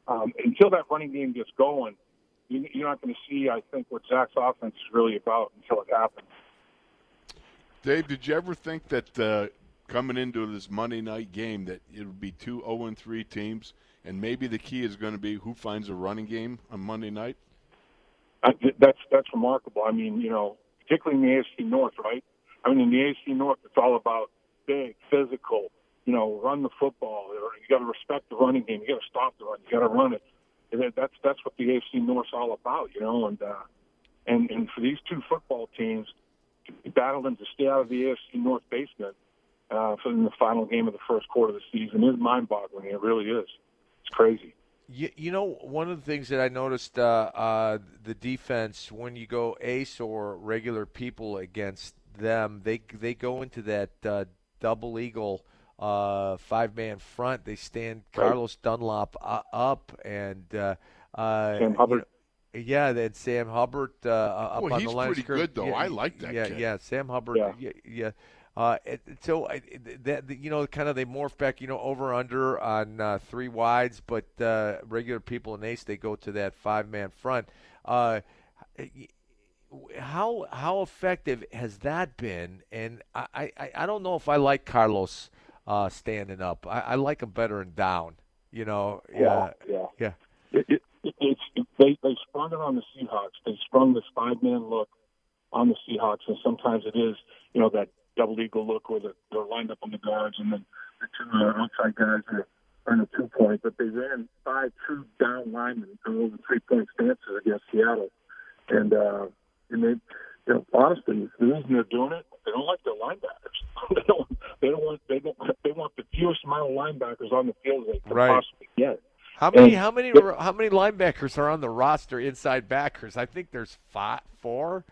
until that running game gets going, you're not going to see, I think, what Zach's offense is really about until it happens. Dave, did you ever think that coming into this Monday night game that it would be two 0-3 teams, and maybe the key is going to be who finds a running game on Monday night? That's remarkable. I mean, particularly in the AFC North, right? I mean, in the AFC North, it's all about big, physical, run the football. You got to respect the running game. You got to stop the run. You got to run it. And that's what the AFC North's all about, And for these two football teams to be battling to stay out of the AFC North basement for the final game of the first quarter of the season is mind-boggling. It really is. It's crazy. One of the things that I noticed the defense, when you go ace or regular people against them, they go into that double eagle five-man front. They stand Carlos Dunlop up and Sam Hubbard. Then Sam Hubbard up on the line. He's pretty good, though. Yeah, I like that kid. Yeah, Sam Hubbard. Yeah. So they morph back, over under on three wides, but regular people in ace, they go to that five-man front. How effective has that been? And I don't know if I like Carlos standing up. I like him better in down. Yeah. They sprung it on the Seahawks. They sprung this five-man look on the Seahawks, and sometimes it is, that double eagle look where they're lined up on the guards and then the two outside guys are on a two-point, but they ran five true down linemen and over 3-point stances against Seattle. And they, honestly, the reason they're doing it, they don't like their linebackers. They want the fewest amount of linebackers on the field they can possibly get. How many linebackers are on the roster? Inside backers, I think there's four.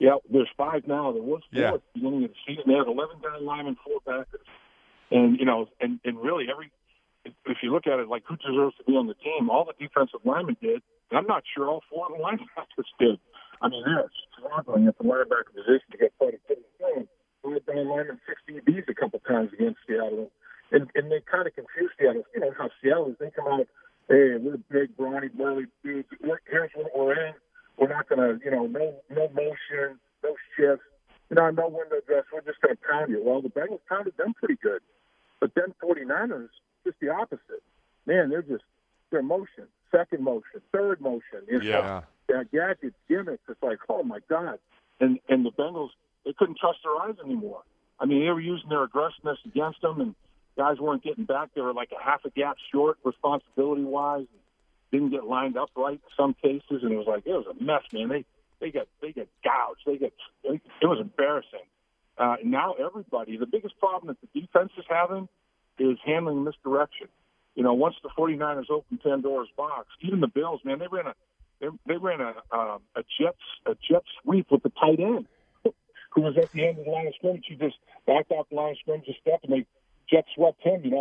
Yeah, there's five now. There was four at the beginning of the season. They had 11 down linemen, 4 backers, and really if you look at it, like who deserves to be on the team? All the defensive linemen did. And I'm not sure all four of the linebackers did. I mean, they're struggling at the linebacker position to get productivity. We had down linemen 60 DBs a couple times against Seattle. And they kind of confuse Seattle. How Seattle is. They come out, hey, we're big, brawny, burly dudes. Here's what we're in. We're not going to, no motion, no shifts, no window dress. We're just going to pound you. Well, the Bengals pounded them pretty good. But then 49ers, just the opposite. Man, they're motion, second motion, third motion. Gadgets, gimmicks. It's like, oh, my God. And the Bengals, they couldn't trust their eyes anymore. I mean, they were using their aggressiveness against them, and guys weren't getting back. They were like a half a gap short responsibility-wise. Didn't get lined up right in some cases, and it was a mess, man. They got gouged. It was embarrassing. Now everybody, the biggest problem that the defense is having is handling misdirection. Once the 49ers opened Pandora's box, even the Bills, man, they ran a jet sweep with the tight end who was at the end of the line of scrimmage. He just backed off the line of scrimmage a step, and they jet swept him, and I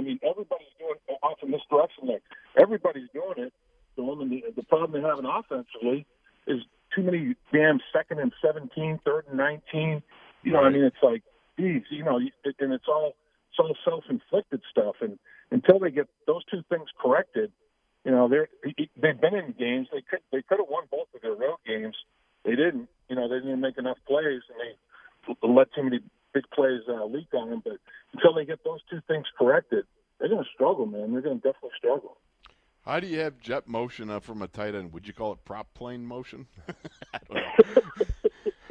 mean, everybody's doing it off in this direction. Like, everybody's doing it. And the problem they have offensively is too many damn 2nd and 17, 3rd and 19. I mean, it's like, geez, and it's all self-inflicted stuff. And until they get those two things corrected, they've been in games. They could have won both of their road games. They didn't. They didn't make enough plays, and they let too many big plays leak on them, but until they get those two things corrected, they're going to struggle, man. They're going to definitely struggle. How do you have jet motion from a tight end? Would you call it prop plane motion? I don't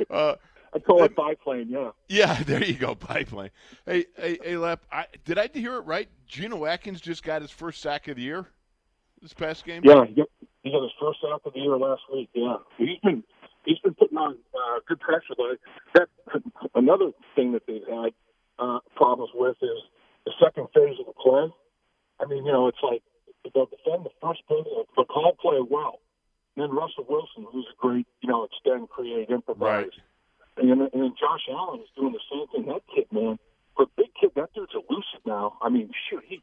know. I call it biplane, yeah. Yeah, there you go, biplane. Hey, Lap, did I hear it right? Geno Atkins just got his first sack of the year this past game? Yeah, he got his first sack of the year last week, yeah. He's been putting on good pressure. That's another thing that they've had problems with is the second phase of the play. I mean, you know, it's like they'll defend the first play, the call play well. And then Russell Wilson, who's a great, you know, extend, create, improvise. Right. And then Josh Allen is doing the same thing. That kid, man, for a big kid, that dude's elusive now. I mean, shoot, he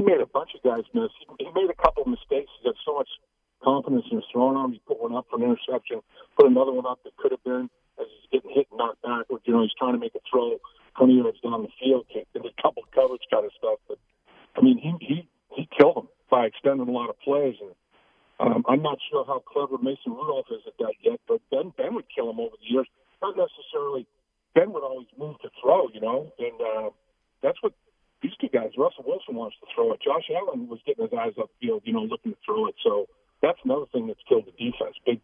made a bunch of guys miss. He made a couple of mistakes. He's got so much confidence in his throwing arm. He put one up for an interception, put another one up that could have been, as he's getting hit and knocked backward. You know, he's trying to make a throw 20 yards down the field, and a couple of coverage kind of stuff. But, I mean, he killed him by extending a lot of plays. And I'm not sure how clever Mason Rudolph is at that yet, but Ben would kill him over the years. Not necessarily, Ben would always move to throw, you know, and that's what these two guys, Russell Wilson wants to throw it. Josh Allen was getting his eyes upfield, you know, looking to throw it. So that's another thing that's killed the defense big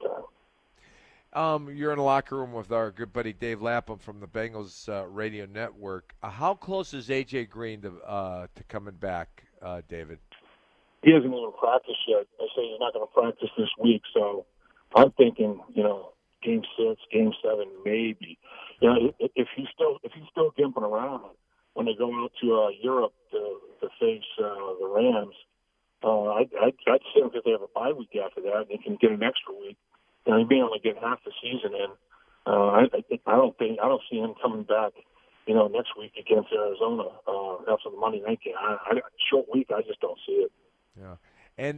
time. You're in the locker room with our good buddy Dave Lapham from the Bengals radio network. How close is A.J. Green to coming back, David? He hasn't even practiced yet. They say he's not going to practice this week, so I'm thinking, you know, game six, game seven, maybe. You know, if he's still gimping around when they go out to Europe to face the Rams, I'd say because they have a bye week after that, they can get an extra week. You know, he may only get half the season in. I don't see him coming back, you know, next week against Arizona after the Monday night game. Short week, I just don't see it. Yeah,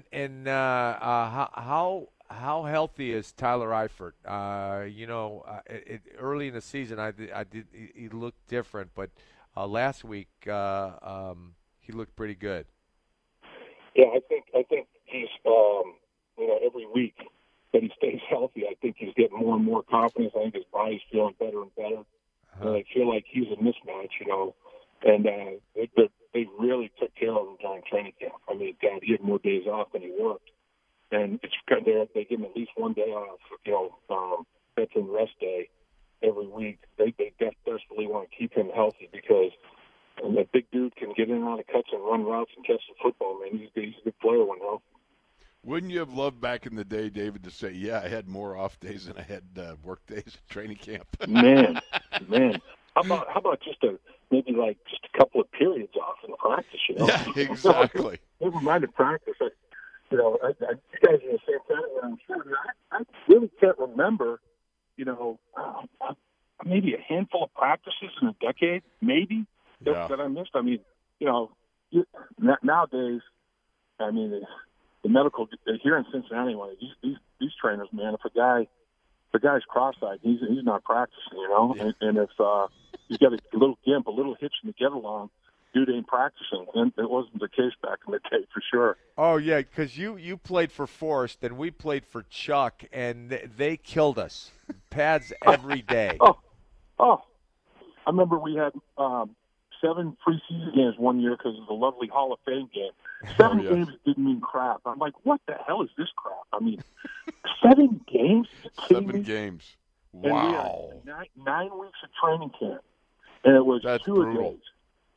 how healthy is Tyler Eifert? You know, early in the season, he looked different, but last week he looked pretty good. Yeah, I think he's you know, every week that he stays healthy, I think he's getting more and more confidence. I think his body's feeling better and better. Uh-huh. And I feel like he's a mismatch, you know, and they really took care of him during training camp. I mean, God, he had more days off than he worked. And it's because they give him at least one day off, you know, veteran rest day every week. They desperately want to keep him healthy because that big dude can get in and out of cuts and run routes and catch the football, man. He's a good player when healthy. Wouldn't you have loved back in the day, David, to say, yeah, I had more off days than I had work days at training camp? man. How about just a couple of periods off in practice, you know? Yeah, exactly. Never mind the practice. You know, I you guys are in the same category, I'm sure. I really can't remember, you know, maybe a handful of practices in a decade, maybe, that I missed. I mean, you know, nowadays, I mean, the medical here in Cincinnati, anyway, these trainers, man, if a guy's cross-eyed, he's not practicing, you know. Yeah. And if he's got a little gimp, a little hitch in the get-along, dude ain't practicing, and it wasn't the case back in the day for sure. Oh, yeah, because you played for Forrest, and we played for Chuck, and they killed us. Pads every day. Oh. I remember we had 7 preseason games one year because of the lovely Hall of Fame game. 7 games didn't mean crap. I'm like, what the hell is this crap? I mean, 7 games? 7 games. Wow. And we had 9 weeks of training camp, and it was That's 2 brutal. A days.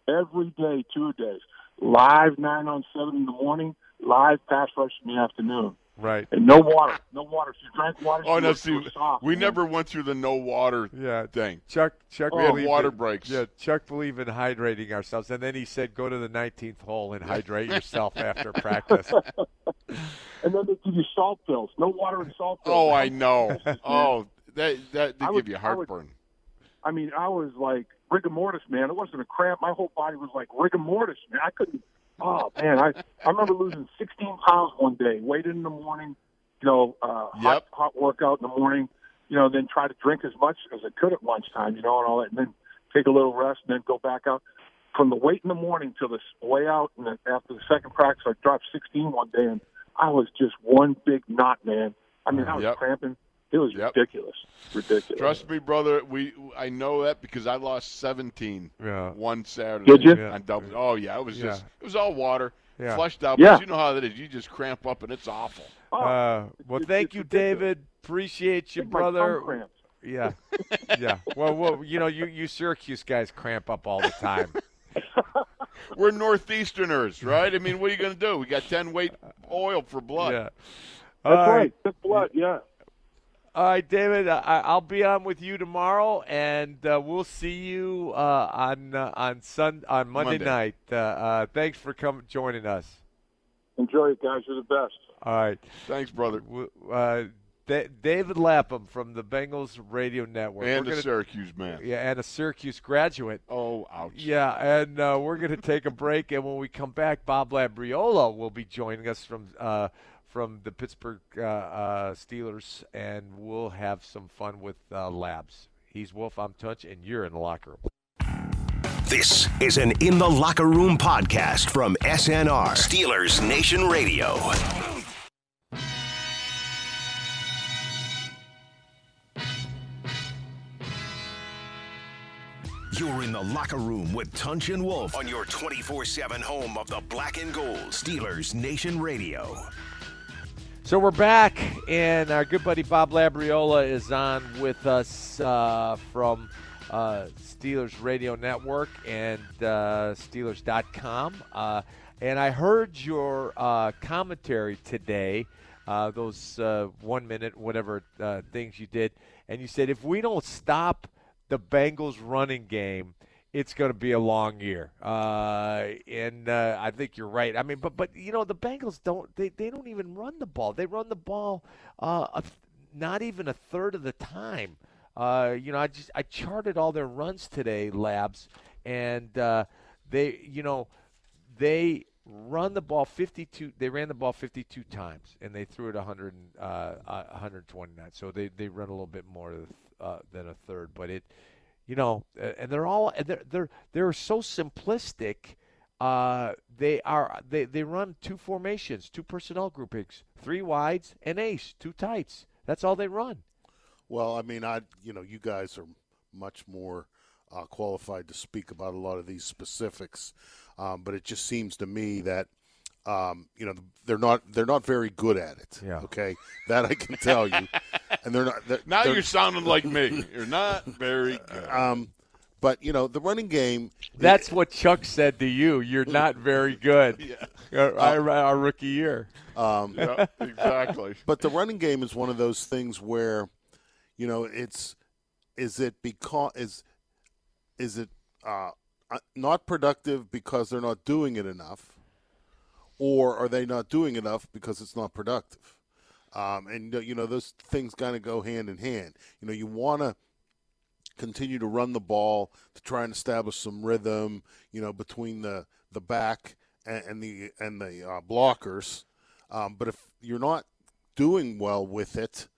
Every day, 2 days, live 9 on 7 in the morning, live pass rush in the afternoon. Right. And no water. If you drank water, we never went through the no water thing. Chuck, we had water breaks. Yeah, Chuck believed in hydrating ourselves, and then he said, "Go to the 19th hole and hydrate yourself after practice." And then they give you salt pills. No water and salt pills. Oh, I know. Oh, that give you heartburn. I was like rigor mortis, man. It wasn't a cramp. My whole body was like rigor mortis, man. I couldn't. Oh man, I remember losing 16 pounds one day. Waited in the morning, you know, hot workout in the morning, you know, then try to drink as much as I could at lunchtime, you know, and all that, and then take a little rest, and then go back out. From the wait in the morning till the way out, and then after the second practice, I dropped 16 one day, and I was just one big knot, man. I mean, I was cramping. It was ridiculous. Trust me, brother. I know that because I lost 17 one Saturday. Did you? On double. Oh yeah, it was just it was all water, flushed out. Yeah. But you know how that is. You just cramp up and it's awful. Well, thank you, David. Appreciate you, brother. My tongue cramps. Yeah, yeah. Well, you know, you Syracuse guys cramp up all the time. We're Northeasterners, right? I mean, what are you gonna do? We got 10 weight oil for blood. Yeah. That's right. That's blood. Yeah. All right, David, I'll be on with you tomorrow, and we'll see you on Monday night. Thanks for joining us. Enjoy it, guys. You're the best. All right. Thanks, brother. David Lapham from the Bengals Radio Network. And a Syracuse man. Yeah, and a Syracuse graduate. Oh, ouch. Yeah, and we're going to take a break, and when we come back, Bob Labriola will be joining us from the Pittsburgh Steelers, and we'll have some fun with Labs. He's Wolf, I'm Tunch, and you're in the locker room. This is an In the Locker Room podcast from SNR, Steelers Nation Radio. You're in the locker room with Tunch and Wolf on your 24/7 home of the black and gold, Steelers Nation Radio. So we're back, and our good buddy Bob Labriola is on with us from Steelers Radio Network and Steelers.com. And I heard your commentary today, those 1 minute, whatever things you did, and you said if we don't stop the Bengals running game, it's going to be a long year. And I think you're right. I mean, but you know, the Bengals they don't even run the ball. They run the ball not even a third of the time. You know, I charted all their runs today, Labs, and they run the ball 52. They ran the ball 52 times, and they threw it 129. So they run a little bit more than a third, but it, you know, and they're so simplistic. They run two formations, two personnel groupings, three wides, an ace, two tights. That's all they run. Well, I mean, you guys are much more qualified to speak about a lot of these specifics, but it just seems to me that they're not very good at it. Yeah. Okay, that I can tell you. And they're not. You're sounding like me. You're not very good. But you know the running game. That's what Chuck said to you. You're not very good. Yeah. Our rookie year. Yeah, exactly. But the running game is one of those things where, you know, is it not productive because they're not doing it enough, or are they not doing enough because it's not productive? And, you know, those things kind of go hand in hand. You know, you want to continue to run the ball to try and establish some rhythm, you know, between the back and the blockers. But if you're not doing well with it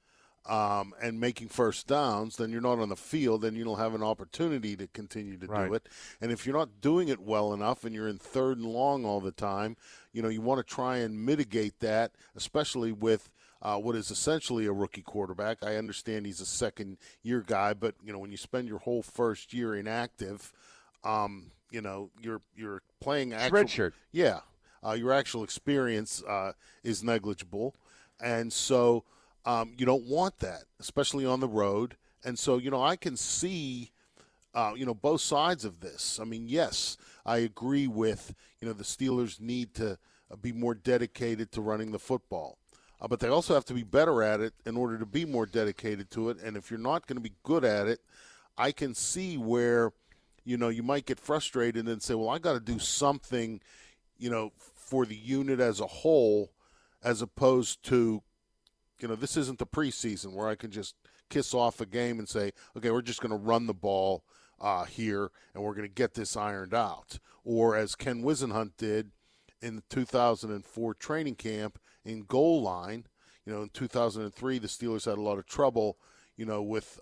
and making first downs, then you're not on the field and you don't have an opportunity to continue to do it. And if you're not doing it well enough and you're in third and long all the time, you know, you want to try and mitigate that, especially with what is essentially a rookie quarterback. I understand he's a second-year guy, but, you know, when you spend your whole first year inactive, you know, you're playing actual – Redshirt. Yeah. Your actual experience is negligible. And so you don't want that, especially on the road. And so, you know, I can see, you know, both sides of this. I mean, yes, I agree with, you know, the Steelers need to be more dedicated to running the football. But they also have to be better at it in order to be more dedicated to it. And if you're not going to be good at it, I can see where, you know, you might get frustrated and say, well, I got to do something, you know, for the unit as a whole, as opposed to, you know, this isn't the preseason where I can just kiss off a game and say, okay, we're just going to run the ball here and we're going to get this ironed out. Or as Ken Wisenhunt did in the 2004 training camp, in goal line, you know, in 2003, the Steelers had a lot of trouble, you know, with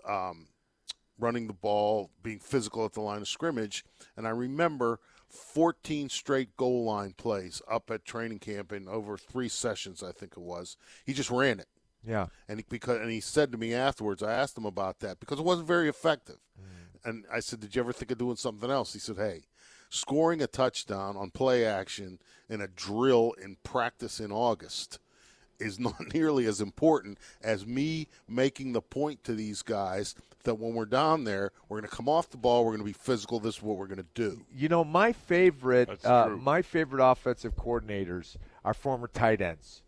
running the ball, being physical at the line of scrimmage. And I remember 14 straight goal line plays up at training camp in over 3 sessions, I think it was. He just ran it. Yeah. And he said to me afterwards, I asked him about that because it wasn't very effective. Mm. And I said, did you ever think of doing something else? He said, hey, scoring a touchdown on play action in a drill in practice in August is not nearly as important as me making the point to these guys that when we're down there, we're going to come off the ball, we're going to be physical, this is what we're going to do. You know, my favorite offensive coordinators are former tight ends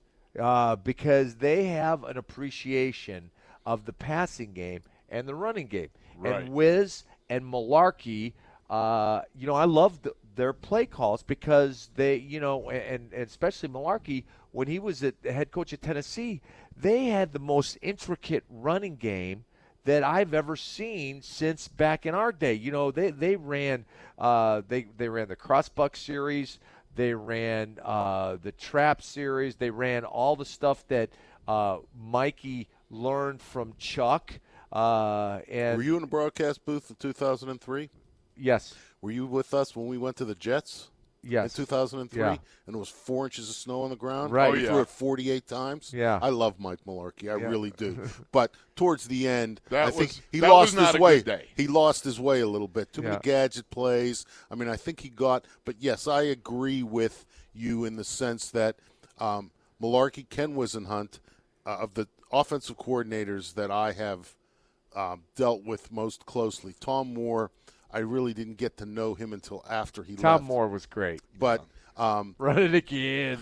because they have an appreciation of the passing game and the running game. Right. And Wiz and Mullarkey, I love their play calls because they, and especially Mullarkey, when he was the head coach at Tennessee, they had the most intricate running game that I've ever seen since back in our day. They ran the crossbuck series, they ran the trap series, they ran all the stuff that Mikey learned from Chuck. And were you in the broadcast booth in 2003? Yes. Were you with us when we went to the Jets? Yes. In 2003, yeah. And it was 4 inches of snow on the ground. Right. He threw it 48 times. Yeah. I love Mike Mullarkey. I really do. But towards the end, He lost his way a little bit. Too many gadget plays. I mean, I think he got – but, yes, I agree with you in the sense that Mullarkey, Ken Wisenhunt, of the offensive coordinators that I have dealt with most closely, Tom Moore – I really didn't get to know him until after he left. Tom Moore was great. But run it again.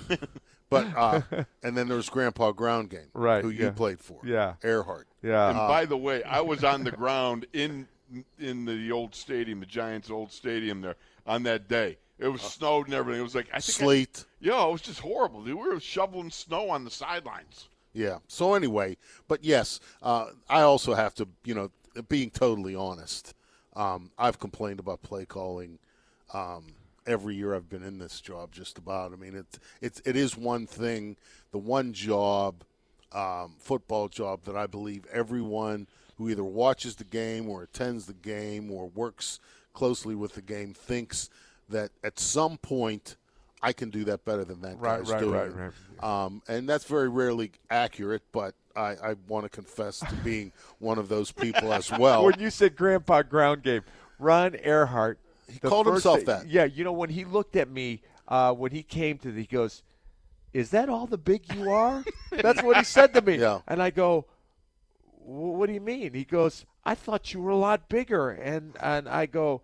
But and then there was Grandpa Ground Game, right, who you played for. Yeah. Earhart. Yeah. And by the way, I was on the ground in the old stadium, the Giants' old stadium there on that day. It was snowed and everything. It was like sleet. It was just horrible, dude. We were shoveling snow on the sidelines. Yeah. So anyway, but yes, I also have to, being totally honest, I've complained about play calling every year I've been in this job, just about. I mean, it is one thing, the one job, football job, that I believe everyone who either watches the game or attends the game or works closely with the game thinks that at some point I can do that better than that guy's doing. Right. And that's very rarely accurate, but I want to confess to being one of those people as well. When you said Grandpa Ground Game, Ron Earhart. He called himself that. Yeah, when he looked at me, when he came to he goes, "Is that all the big you are?" That's what he said to me. Yeah. And I go, "What do you mean?" He goes, "I thought you were a lot bigger." And I go,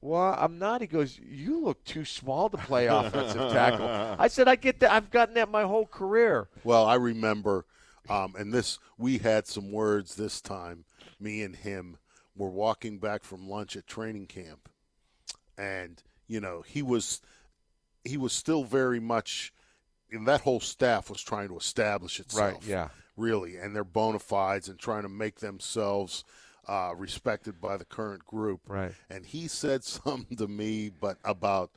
"Well, I'm not." He goes, "You look too small to play offensive tackle." I said, "I get that. I've gotten that my whole career." Well, I remember – we had some words this time. Me and him were walking back from lunch at training camp, and he was still very much, and that whole staff was trying to establish itself, right? Yeah, really, and their bona fides and trying to make themselves respected by the current group, right? And he said something to me, but about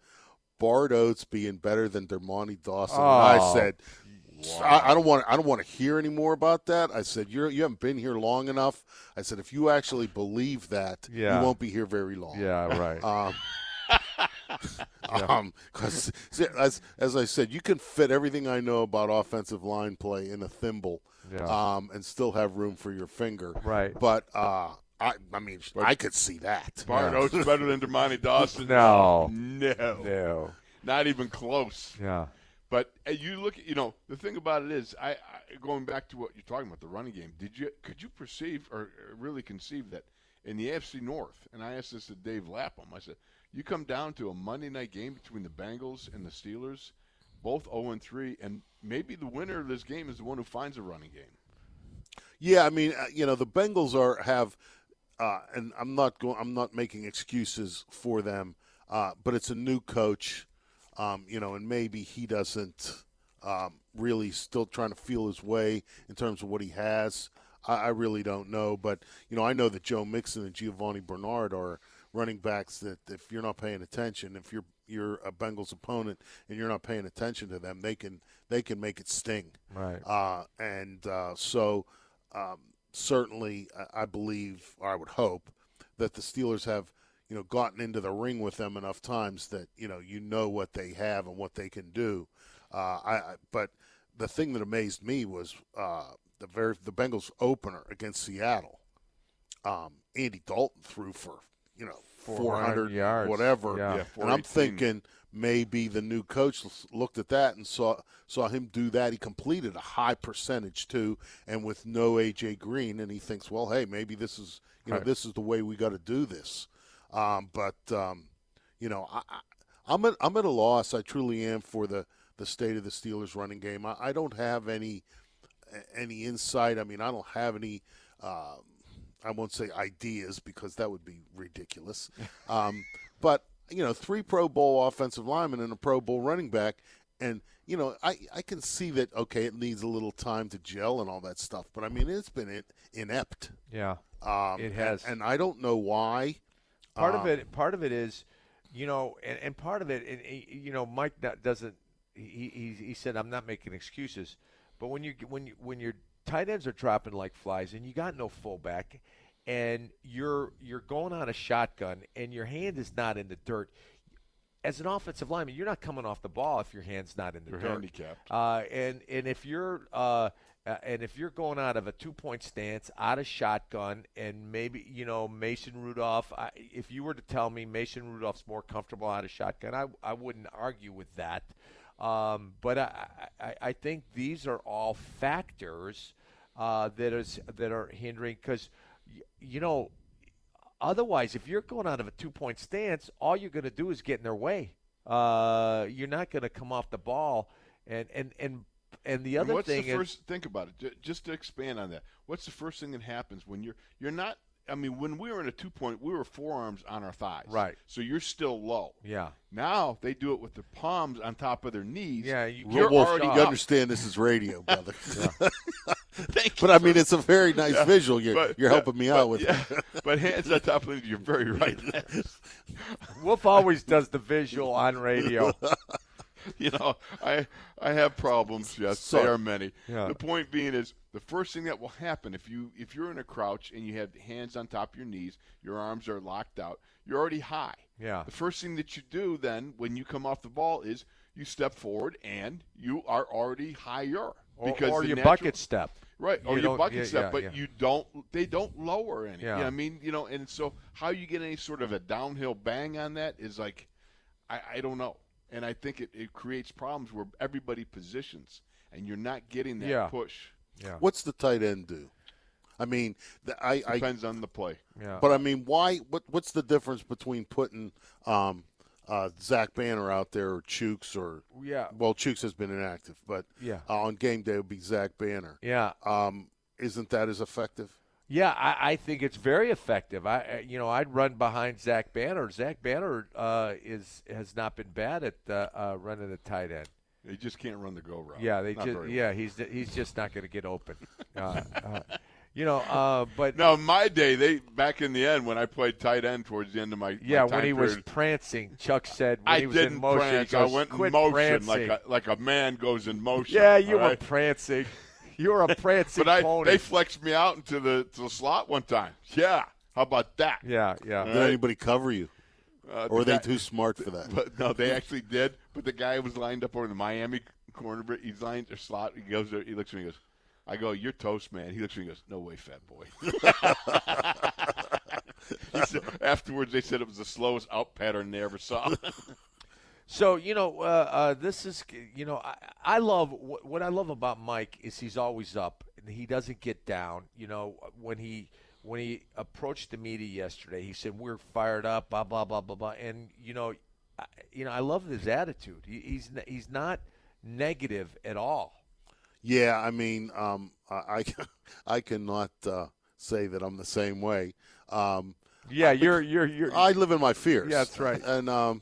Bart Oates being better than Dermonti Dawson, and I said, wow. I don't want to hear any more about that. I said, you haven't been here long enough. I said, if you actually believe that, you won't be here very long. Yeah, right. Because as I said, you can fit everything I know about offensive line play in a thimble, and still have room for your finger. Right. But I mean, I could see that. Bart Oates better than Dermonti Dawson? No, not even close. Yeah. But you look, the thing about it is, I going back to what you're talking about, the running game. Could you perceive or really conceive that in the AFC North? And I asked this to Dave Lapham. I said, you come down to a Monday night game between the Bengals and the Steelers, both 0-3, and maybe the winner of this game is the one who finds a running game. Yeah, I mean, the Bengals and I'm not making excuses for them, but it's a new coach. And maybe he doesn't really still trying to feel his way in terms of what he has. I really don't know. But, I know that Joe Mixon and Giovanni Bernard are running backs that if you're not paying attention, if you're a Bengals opponent and you're not paying attention to them, they can make it sting. Right. Certainly I believe, or I would hope, that the Steelers have – gotten into the ring with them enough times that what they have and what they can do. But the thing that amazed me was the Bengals opener against Seattle. Andy Dalton threw for 400 yards, whatever. Yeah. And I'm thinking maybe the new coach looked at that and saw him do that. He completed a high percentage too, and with no AJ Green, and he thinks, well, hey, maybe this is this is the way we got to do this. I'm at a loss. I truly am for the state of the Steelers running game. I don't have any insight. I mean, I don't have any I won't say ideas because that would be ridiculous. But, you know, 3 Pro Bowl offensive linemen and a Pro Bowl running back. And, you know, I can see that, okay, it needs a little time to gel and all that stuff. But, I mean, it's been inept. Yeah, it has. And I don't know why. Part of it is, you know, and part of it, you know, Mike doesn't – he said, I'm not making excuses. But when your tight ends are dropping like flies and you got no fullback and you're going on a shotgun and your hand is not in the dirt – as an offensive lineman, you're not coming off the ball if your hand's not in the dirt. You're handicapped. And if you're going out of a 2-point stance, out of shotgun, and maybe you know Mason Rudolph. If you were to tell me Mason Rudolph's more comfortable out of shotgun, I wouldn't argue with that. But I think these are all factors that are hindering because you know. Otherwise, if you're going out of a 2-point stance, all you're going to do is get in their way. You're not going to come off the ball. And the other thing is – think about it. Just to expand on that. What's the first thing that happens when you're not – I mean, when we were in a 2-point, we were forearms on our thighs. Right. So you're still low. Yeah. Now they do it with their palms on top of their knees. Yeah. You're already – you understand this is radio, brother. Thank you. But, I mean, it's a very nice visual. You're helping me out with it. But hands on top of it, you're very right. Wolf always does the visual on radio. You know, I have problems, yes. So, there are many. Yeah. The point being is the first thing that will happen if you're in a crouch and you have hands on top of your knees, your arms are locked out, you're already high. Yeah. The first thing that you do then when you come off the ball is you step forward and you are already higher. Or your bucket step. Right, or your bucket step, but you don't. They don't lower any. Yeah. You know, I mean, you know, and so how you get any sort of a downhill bang on that is like, I don't know. And I think it creates problems where everybody positions, and you're not getting that push. Yeah. What's the tight end do? I mean, depends on the play. Yeah. But I mean, why? What's the difference between putting Zach Banner out there or Chooks or well, Chooks has been inactive, but on game day it would be Zach Banner. Yeah, isn't that as effective? Yeah, I think it's very effective. I'd run behind Zach Banner. Zach Banner has not been bad at running the tight end. They just can't run the go route. Yeah, he's just not going to get open. You know, but now in my day, back in the end when I played tight end towards the end of my when he period, was prancing, Chuck said when he was in motion, prance. Goes, I went in motion like a man goes in motion. Yeah, you were prancing. You were a prancing pony. They flexed me out into the slot one time. Yeah, how about that? Yeah, yeah. Did anybody cover you? Or were they too smart for that? But no, they actually did. But the guy was lined up over in the Miami corner. He's lined or slot. He goes there. He looks at me. He goes. I go, you're toast, man. He looks at me and goes, no way, fat boy. He said, afterwards, they said it was the slowest out pattern they ever saw. So, you know, this is, you know, I love what I love about Mike is he's always up and he doesn't get down. You know, when he approached the media yesterday, he said, we're fired up, blah, blah, blah, blah, blah. And, you know, I love his attitude. He's not negative at all. Yeah, I mean, I cannot say that I'm the same way. You're. I live in my fears. Yeah, that's right. And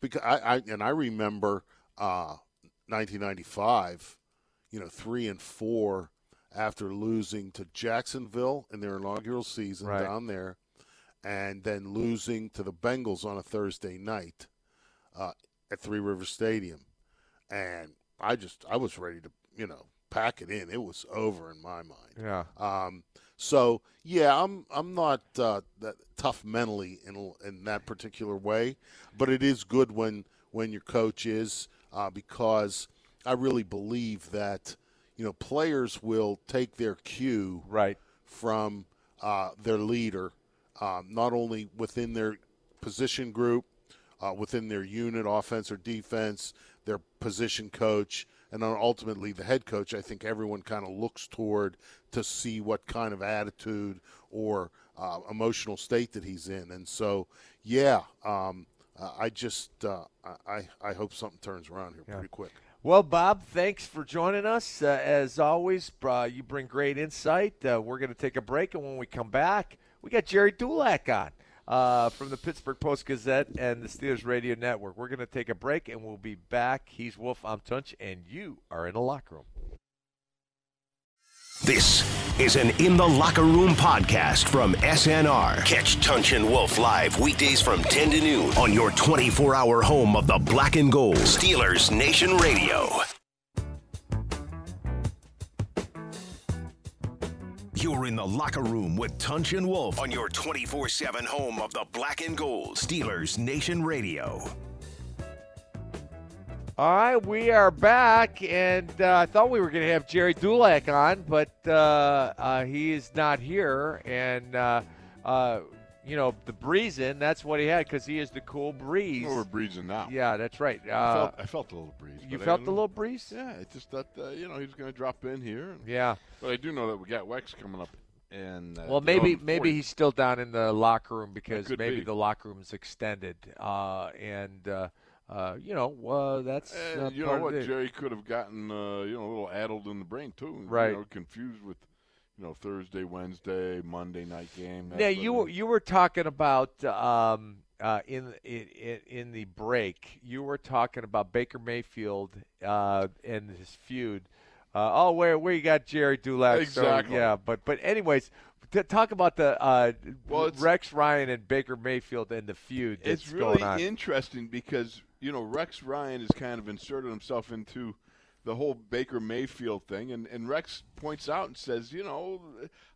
because I remember 1995, you know, 3 and 4 after losing to Jacksonville in their inaugural season down there, and then losing to the Bengals on a Thursday night at Three Rivers Stadium, and I was ready to, you know, pack it in. It was over in my mind. Yeah. So yeah, I'm not that tough mentally in that particular way, but it is good when your coach is because I really believe that, you know, players will take their cue from their leader, not only within their position group, within their unit, offense or defense, their position coach. And then ultimately the head coach, I think everyone kind of looks toward to see what kind of attitude or emotional state that he's in. And so, I hope something turns around here pretty quick. Well, Bob, thanks for joining us. As always, you bring great insight. We're going to take a break, and when we come back, we got Jerry Dulac on from the Pittsburgh Post-Gazette and the Steelers Radio Network. We're going to take a break, and we'll be back. He's Wolf, I'm Tunch, and you are in the locker room. This is an In the Locker Room podcast from SNR. Catch Tunch and Wolf live weekdays from 10 to noon on your 24-hour home of the black and gold, Steelers Nation Radio. You're in the locker room with Tunch and Wolf on your 24/7 home of the black and gold, Steelers Nation Radio. All right, we are back, and I thought we were going to have Jerry Dulac on, but he is not here. And, you know, the breezing, that's what he had because he is the cool breeze. Well, we're breezing now. Yeah, that's right. I felt a little breeze. You felt the little breeze? Yeah, I just thought, you know, he was going to drop in here. And, yeah. But I do know that we got Wex coming up. And, well, maybe he's still down in the locker room because maybe the locker room is extended. You know, that's you know what, Jerry could have gotten, you know, a little addled in the brain too, right? You know, confused with, you know, Thursday, Wednesday, Monday night game. Yeah, you were talking about in the break. You were talking about Baker Mayfield and his feud. Where you got Jerry Dulac? Exactly. So, yeah, but anyways. To talk about the Rex Ryan and Baker Mayfield and the feud that's going on. It's really interesting because, you know, Rex Ryan has kind of inserted himself into the whole Baker Mayfield thing. And Rex points out and says, you know,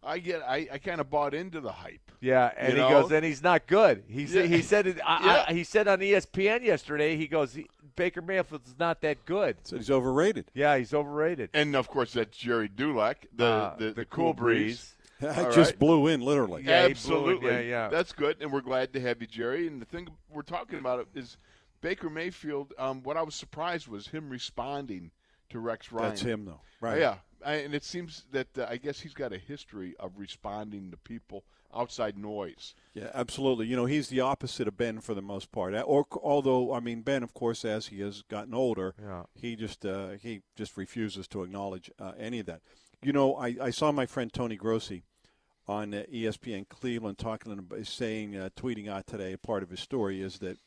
I kind of bought into the hype. Yeah, and he goes, and he's not good. He said on ESPN yesterday, he goes, Baker Mayfield's not that good. So he's overrated. Yeah, he's overrated. And, of course, that's Jerry Dulac, the cool breeze. I just blew in, literally. Yeah, absolutely. Yeah. That's good, and we're glad to have you, Jerry. And the thing we're talking about is Baker Mayfield. What I was surprised was him responding to Rex Ryan. That's him, though. Right. Yeah, and it seems that I guess he's got a history of responding to people outside noise. Yeah, absolutely. You know, he's the opposite of Ben for the most part. Although, I mean, Ben, of course, as he has gotten older, he just refuses to acknowledge any of that. You know, I saw my friend Tony Grossi on ESPN Cleveland tweeting out today. Part of his story is that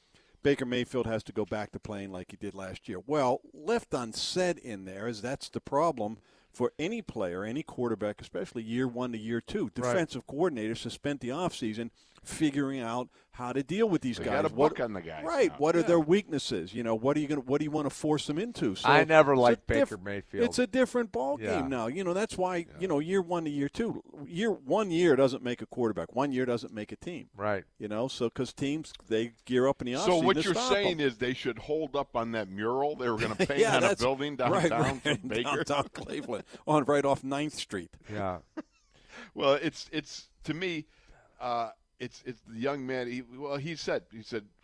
Baker Mayfield has to go back to playing like he did last year. Well, left unsaid in there is that's the problem for any player, any quarterback, especially year one to year two. Defensive coordinators spent the offseason figuring out how to deal with these guys. Got a book on the guys. Right. Now. What are their weaknesses? You know, what do you want to force them into? So I never liked Baker Mayfield. It's a different ball game now. You know, that's why, you know, year one to year two. One year doesn't make a quarterback. 1 year doesn't make a team. Right. You know, so because teams, they gear up in the offseason. So what you're saying is they should hold up on that mural they were going to paint on a building downtown from Baker. Downtown Cleveland. On right off 9th Street. Yeah. Well, it's to me, It's the young man. He said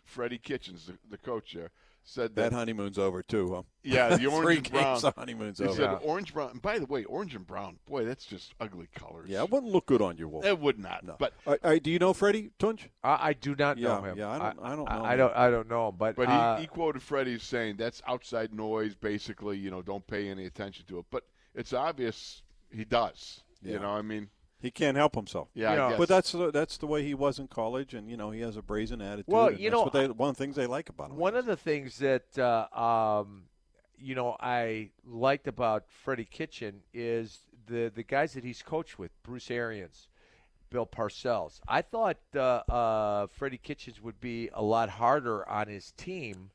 Freddie Kitchens, the coach there, said that honeymoon's over too. Huh? Yeah, the orange and brown honeymoon's over. He said orange brown. And by the way, orange and brown. Boy, that's just ugly colors. Yeah, it wouldn't look good on you, Wolf. It would not. No. But do you know Freddie Tunch? I do not know him. Yeah, I don't know him. But he quoted Freddie saying that's outside noise. Basically, you know, don't pay any attention to it. But it's obvious he does. Yeah. You know, I mean. He can't help himself. Yeah, I guess. But that's the way he was in college, and, you know, he has a brazen attitude. Well, you know, one of the things they like about him. One of the things that, you know, I liked about Freddie Kitchen is the guys that he's coached with, Bruce Arians, Bill Parcells. I thought Freddie Kitchens would be a lot harder on his team.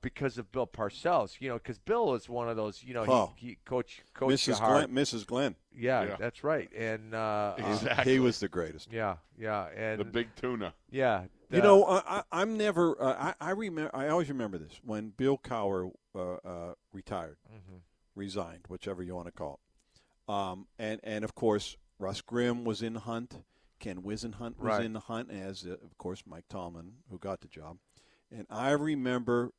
Because of Bill Parcells, you know, because Bill is one of those, you know, he coach Mrs. Glenn. Yeah, that's right, and exactly. He was the greatest. Yeah, and the big tuna. Yeah, you know, I'm never. I remember. I always remember this when Bill Cowher retired, resigned, whichever you want to call it, and of course Russ Grimm was in the hunt, Ken Wisenhunt was in the hunt, as of course Mike Tomlin, who got the job. And I remember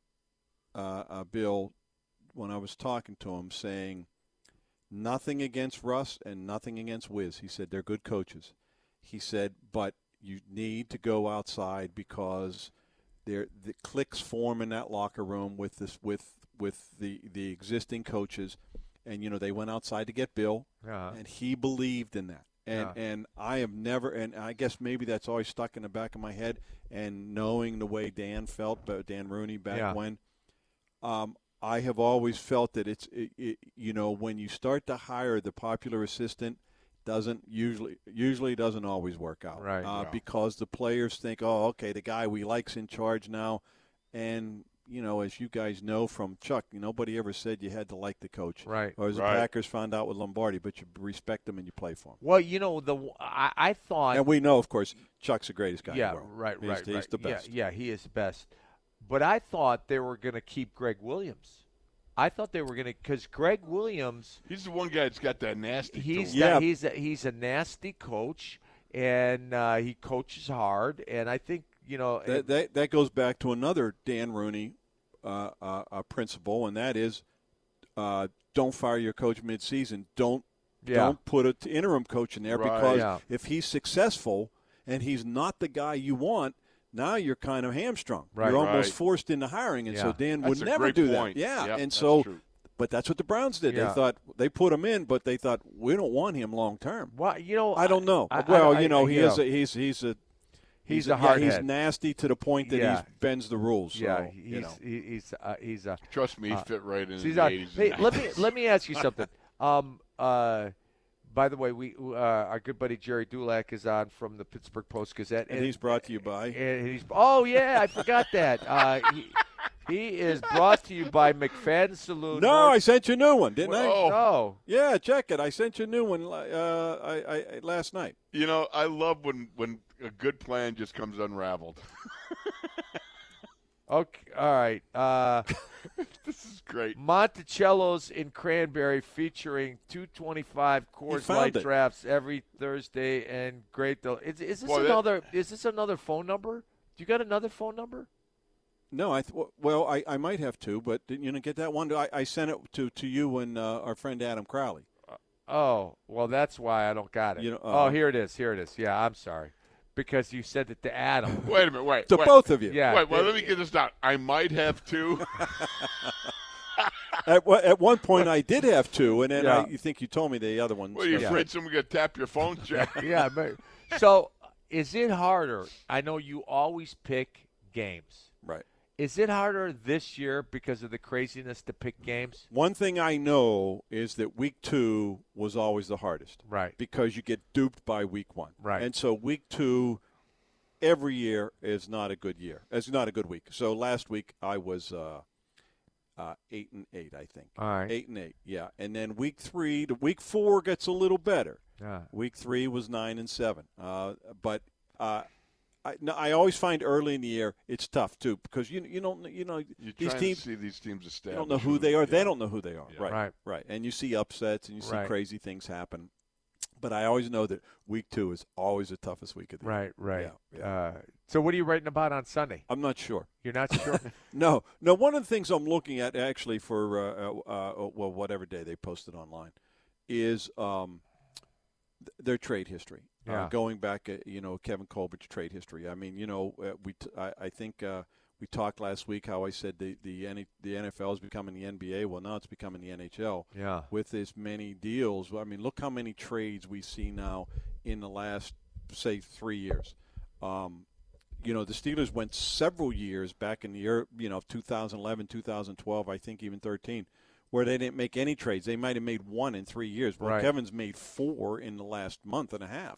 Bill, when I was talking to him, saying nothing against Russ and nothing against Wiz. He said, they're good coaches. He said, but you need to go outside because the cliques form in that locker room with this, with with the existing coaches, and, you know, they went outside to get Bill, and he believed in that. And I have never, and I guess maybe that's always stuck in the back of my head, and knowing the way Dan felt, but Dan Rooney back when, I have always felt that it's you know, when you start to hire the popular assistant, doesn't always work out, right? Because the players think, oh, okay, the guy we like's in charge now, and you know, as you guys know from Chuck, nobody ever said you had to like the coach, right? Or as the Packers found out with Lombardi, but you respect them and you play for them. Well, you know, I thought, and we know, of course, Chuck's the greatest guy in the world. He's the best. Yeah, he is the best. But I thought they were going to keep Greg Williams. I thought they were going to, because Greg Williams. He's the one guy that's got that nasty. He's a nasty coach, and he coaches hard. And I think, you know, that goes back to another Dan Rooney principle, and that is don't fire your coach midseason. Don't put an interim coach in there, because if he's successful and he's not the guy you want, now you're kind of hamstrung. You're almost forced into hiring, and so Dan would never do that. And so, but that's what the Browns did. They thought they put him in, but they thought we don't want him long term. Well, you know, I don't know. He's a hardhead. He's nasty to the point that he bends the rules. So, he's trust me, he fit right in. The 80s. Hey, let me ask you something. By the way, we our good buddy Jerry Dulac is on from the Pittsburgh Post-Gazette. And he's brought to you by? I forgot that. He is brought to you by McFadden Saloon. No, I sent you a new one, didn't I? Oh. Yeah, check it. I sent you a new one I last night. You know, I love when a good plan just comes unraveled. Okay, all right. This is great. Monticello's in Cranberry, featuring 225 Coors Light drafts every Thursday, and great. Is this another phone number? Do you got another phone number? No, I might have two, but didn't you get that one? I sent it to you and our friend Adam Crowley. Oh, well, that's why I don't got it. You know, here it is. Yeah, I'm sorry. Because you said it to Adam. Wait a minute, wait. Both of you. Yeah. Wait, well, let me get this down. I might have two. At one point, I did have two, and then you think you told me the other one. What are you afraid someone going to tap your phone, Jack? Maybe. So, is it harder? I know you always pick games. Right. Is it harder this year because of the craziness to pick games? One thing I know is that week 2 was always the hardest. Right. Because you get duped by week 1. Right. And so week 2 every year is not a good year. It's not a good week. So last week I was 8-8, I think. All right. 8-8, yeah. And then week 3 to week 4 gets a little better. Yeah. Week 3 was 9-7. I always find early in the year it's tough too, because you don't see these teams you don't know who they are. Yeah. They don't know who they are. Yeah. Right. And you see upsets and you see crazy things happen. But I always know that week 2 is always the toughest week of the year. Right. Yeah. So what are you writing about on Sunday? I'm not sure. You're not sure? No. One of the things I'm looking at actually for whatever day they posted online is their trade history. Going back, Kevin Colbert's trade history. I mean, I think we talked last week how I said the NFL is becoming the NBA. Well, now it's becoming the NHL. Yeah. With as many deals. I mean, look how many trades we see now in the last, say, 3 years. The Steelers went several years back in the year, 2011, 2012, I think even 13, where they didn't make any trades. They might have made one in 3 years. Well, Kevin's made 4 in the last month and a half.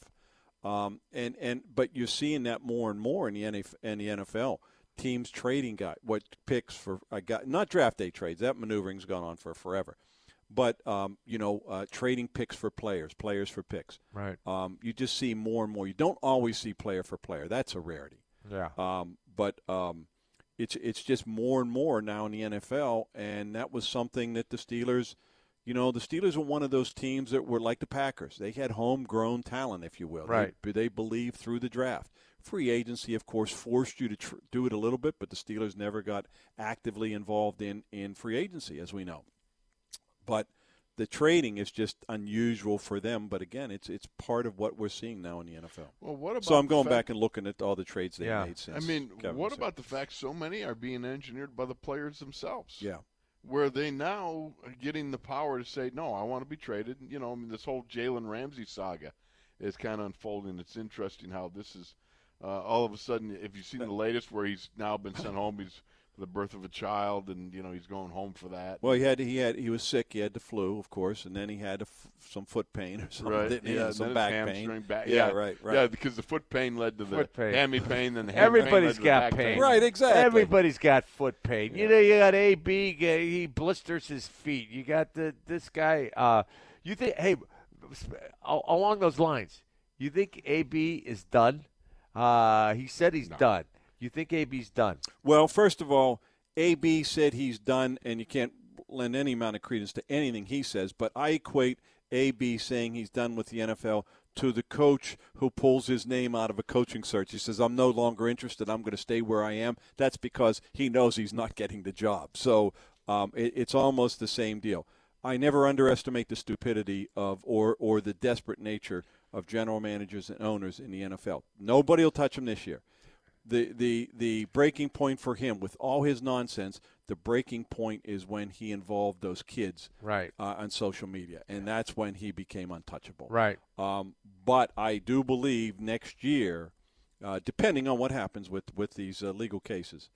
But you're seeing that more and more in the NFL. Teams trading picks for a guy, not draft day trades. That maneuvering's gone on for forever. But, trading picks for players for picks. Right. You just see more and more. You don't always see player for player. That's a rarity. Yeah. It's just more and more now in the NFL, and that was something that the Steelers, the Steelers were one of those teams that were like the Packers. They had homegrown talent, if you will. Right. They believed through the draft. Free agency, of course, forced you to do it a little bit, but the Steelers never got actively involved in free agency, as we know. But the trading is just unusual for them. But, again, it's part of what we're seeing now in the NFL. Well, what about back and looking at all the trades they made since. I mean, Kevin, what about the fact so many are being engineered by the players themselves? Yeah. where they now are getting the power to say, no, I want to be traded. You know, I mean, this whole Jalen Ramsey saga is kind of unfolding. It's interesting how this is all of a sudden, if you've seen the latest where he's now been sent home, he's for the birth of a child, and, you know, he's going home for that. Well, he was sick. He had the flu, of course, and then he had some foot pain or something. Right. Didn't he? Yeah, some back pain. Right. Yeah, because the foot pain led to the hammy pain, then the hammy pain. Everybody's got pain. Right, exactly. Everybody's got foot pain. Yeah. You know, you got AB, he blisters his feet. You got this guy. You think, hey, along those lines, you think AB is done? He said he's done. You think A.B.'s done? Well, first of all, A.B. said he's done, and you can't lend any amount of credence to anything he says, but I equate A.B. saying he's done with the NFL to the coach who pulls his name out of a coaching search. He says, I'm no longer interested. I'm going to stay where I am. That's because he knows he's not getting the job. So it's almost the same deal. I never underestimate the stupidity of or the desperate nature of general managers and owners in the NFL. Nobody will touch him this year. The breaking point for him, with all his nonsense, the breaking point is when he involved those kids on social media, and that's when he became untouchable. Right. But I do believe next year, depending on what happens with these legal cases,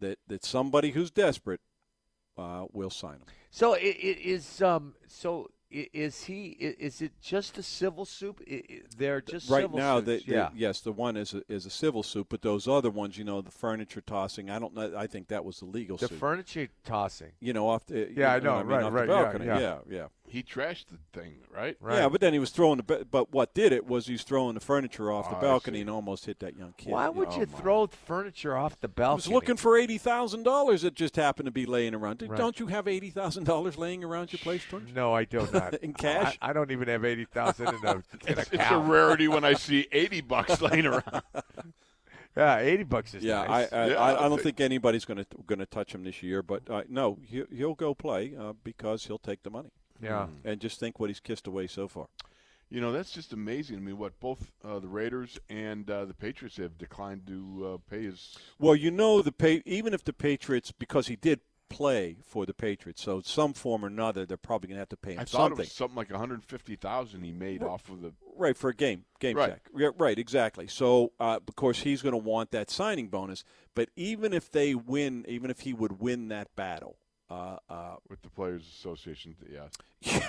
that somebody who's desperate will sign him. So is it just a civil suit? They're just right civil now. Suits. Yes, the one is a civil suit, but those other ones, you know, the furniture tossing. I don't know. I think that was the legal suit. The furniture tossing. You know, off the balcony. Yeah. He trashed the thing, right? Yeah, but then he was throwing the. But what did it was he's throwing the furniture off the balcony and almost hit that young kid. Why would you throw furniture off the balcony? He was looking for $80,000 that just happened to be laying around. Don't you have $80,000 laying around your place, George? No, I don't. In cash? I don't even have 80,000 in a cow. It's a rarity when I see $80 laying around. Yeah, $80 is nice. I don't think anybody's going to touch him this year. But no, he'll go play because he'll take the money. Yeah, and just think what he's kissed away so far. You know, that's just amazing. I mean, what both the Raiders and the Patriots have declined to pay his. Well, you know, even if the Patriots, because he did play for the Patriots, so some form or another, they're probably going to have to pay him something. I thought it was something like $150,000 he made off of the for a game check. Yeah, right, exactly. So, of course, he's going to want that signing bonus. But even if they win, even if he would win that battle with the Players Association,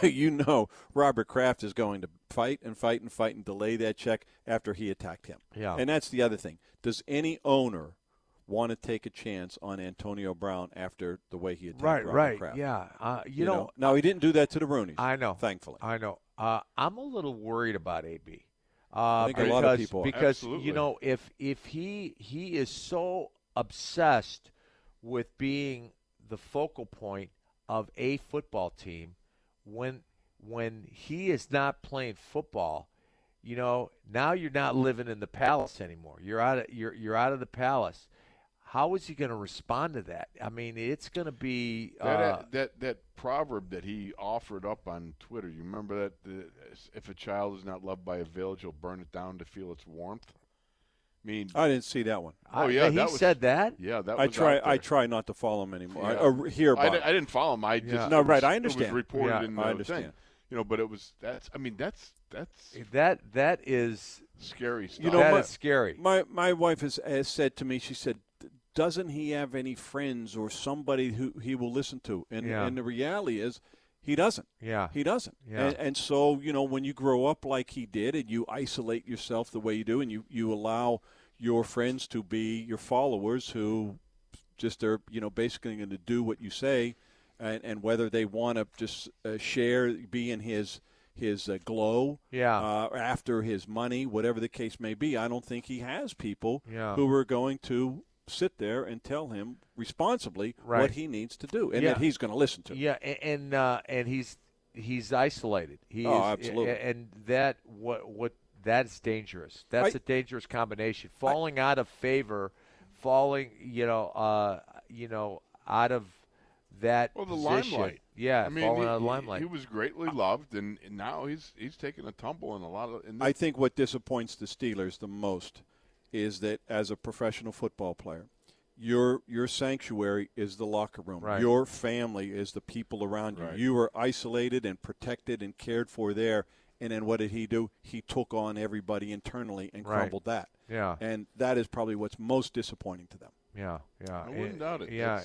you know, Robert Kraft is going to fight and delay that check after he attacked him. Yeah, and that's the other thing. Does any owner want to take a chance on Antonio Brown after the way he attacked Robert Kraft? You know. Now, he didn't do that to the Rooneys. I know. Thankfully. I know. I'm a little worried about AB. I think a lot of people are. Because, you know, if he is so obsessed with being the focal point of a football team, when he is not playing football, you know, now you're not living in the palace anymore. You're out of the palace. How is he going to respond to that? I mean, it's going to be that proverb that he offered up on Twitter. You remember that? If a child is not loved by a village, he'll burn it down to feel its warmth. I mean, I didn't see that one. Oh yeah, said that. Yeah, that. I try not to follow him anymore. Yeah. I didn't follow him. I just I understand. It was reported in the thing. You know, but it was that is scary stuff. You know, that is scary. My wife has said to me. She said, doesn't he have any friends or somebody who he will listen to? And the reality is he doesn't. Yeah. He doesn't. Yeah. And so, you know, when you grow up like he did and you isolate yourself the way you do and you allow your friends to be your followers who just are, you know, basically going to do what you say and whether they want to just share, be in his glow, after his money, whatever the case may be. I don't think he has people who are going to sit there and tell him responsibly what he needs to do and that he's going to listen to. Yeah, and he's isolated. He is, absolutely. And that that's dangerous. That's a dangerous combination. Falling out of favor, out of that the position. Limelight. Yeah, I mean, falling out of the limelight. He was greatly loved, and now he's taking a tumble in a lot of. I think what disappoints the Steelers the most is that as a professional football player, Your sanctuary is the locker room. Right. Your family is the people around you. Right. You are isolated and protected and cared for there. And then what did he do? He took on everybody internally and crumbled that. Yeah. And that is probably what's most disappointing to them. Yeah, yeah. I wouldn't doubt it. Yeah.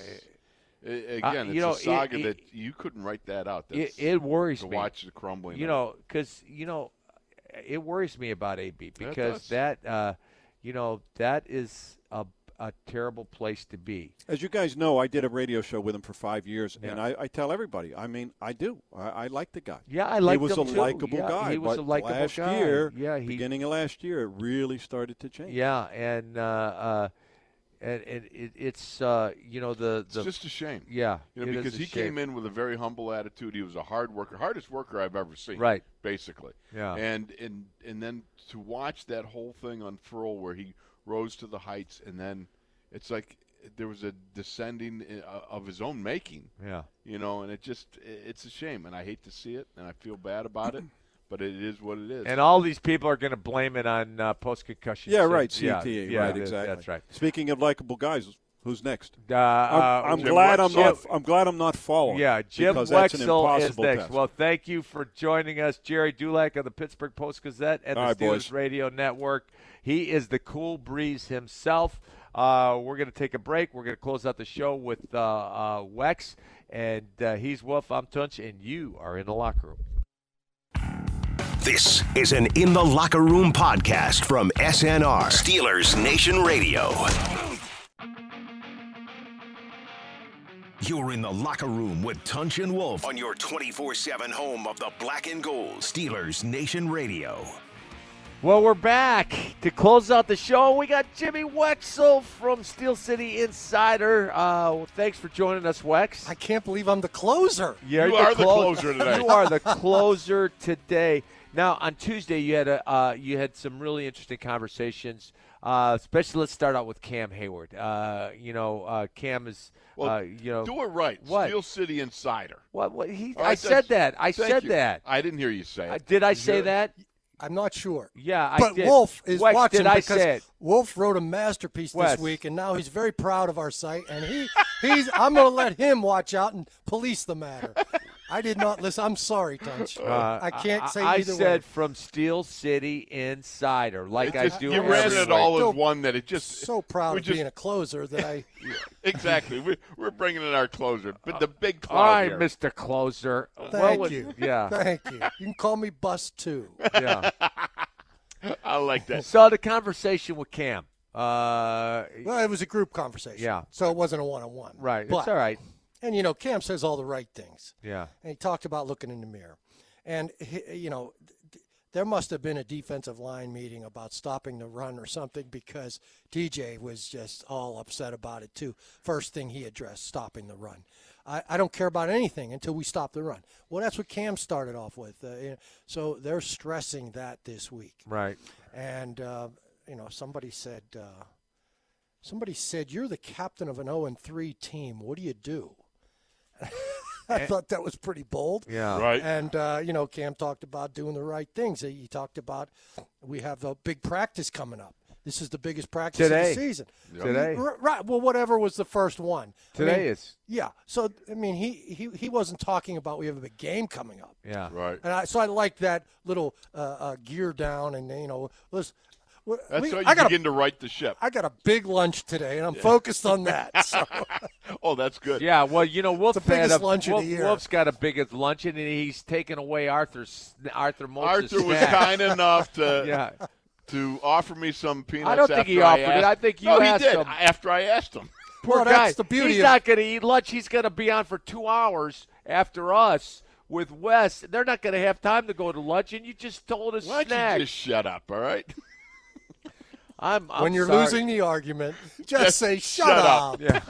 Again, it's a saga that you couldn't write that out. It worries me. To watch the crumbling. It worries me about AB because that is a terrible place to be. As you guys know, I did a radio show with him for 5 years, and I tell everybody, I do. I like the guy. Yeah, I like him too. He was a likable guy. He was a likable guy. Last year, beginning of last year, it really started to change. Yeah, and it's just a shame. Yeah, because he came in with a very humble attitude. He was a hard worker, hardest worker I've ever seen. Right, basically. Yeah, and then to watch that whole thing unfurl where he rose to the heights, and then it's like there was a descending of his own making. Yeah. And it's a shame, and I hate to see it, and I feel bad about it, but it is what it is. And all these people are going to blame it on post-concussion. Yeah, right, CTE, right, exactly. That's right. Speaking of likable guys, who's next? I'm glad I'm not following. Yeah, Jim Wexel is next. Test. Well, thank you for joining us, Jerry Dulac of the Pittsburgh Post-Gazette and the Steelers Radio Network. He is the cool breeze himself. We're going to take a break. We're going to close out the show with Wex, and he's Wolf. I'm Tunch, and you are in the locker room. This is an In the Locker Room podcast from SNR, Steelers Nation Radio. You're in the locker room with Tunch and Wolf on your 24/7 home of the black and gold, Steelers Nation Radio. Well, we're back to close out the show. We got Jimmy Wexel from Steel City Insider. Thanks for joining us, Wex. I can't believe I'm the closer. You are the closer today. You are the closer today. Now, on Tuesday, you had some really interesting conversations. Especially, let's start out with Cam Hayward. Cam is. Do it right. What? Steel City Insider. What? I said that. I said that. I didn't hear you say it. Did I say that? I'm not sure. Yeah, but Wolf is watching because Wolf wrote a masterpiece this week, and now he's very proud of our site. And he's. I'm going to let him watch out and police the matter. I did not listen. I'm sorry, Tunch. I can't say either way. I said from Steel City Insider, I do. You ran it all as one that it just. So proud of being a closer that I. Exactly. We're bringing in our closer, but the big closer. All right, Mr. Closer. Thank you. Yeah. Thank you. You can call me Bus 2. Yeah. I like that. So the conversation with Cam. Well, it was a group conversation. Yeah. So it wasn't a one-on-one. Right. But, it's all right. And, Cam says all the right things. Yeah. And he talked about looking in the mirror. And, there must have been a defensive line meeting about stopping the run or something because DJ was just all upset about it, too. First thing he addressed, stopping the run. I don't care about anything until we stop the run. Well, that's what Cam started off with. So they're stressing that this week. Right. And, somebody said, you're the captain of an 0-3 team. What do you do? I thought that was pretty bold. Yeah. Right. And, Cam talked about doing the right things. He talked about we have a big practice coming up. This is the biggest practice of the season. Yep. Today. Right. Well, whatever was the first one. Today is. Yeah. So, he wasn't talking about we have a big game coming up. Yeah. Right. And I like that little gear down and, listen. That's how you begin to right the ship. I got a big lunch today, and I'm focused on that. So. Oh, that's good. Yeah, well, Wolf's the biggest lunch of the year. Wolf's got a biggest lunch, and he's taken away Arthur Mulcahy's snack. Arthur was kind enough to to offer me some peanuts. I don't think he offered it. I think you asked him. After I asked him. Poor guy. That's the beauty. He's not going to eat lunch. He's going to be on for 2 hours after us. With Wes, they're not going to have time to go to lunch, and you just told us snack. Why don't you just shut up, all right? When you're losing the argument, just say, shut up. Yeah.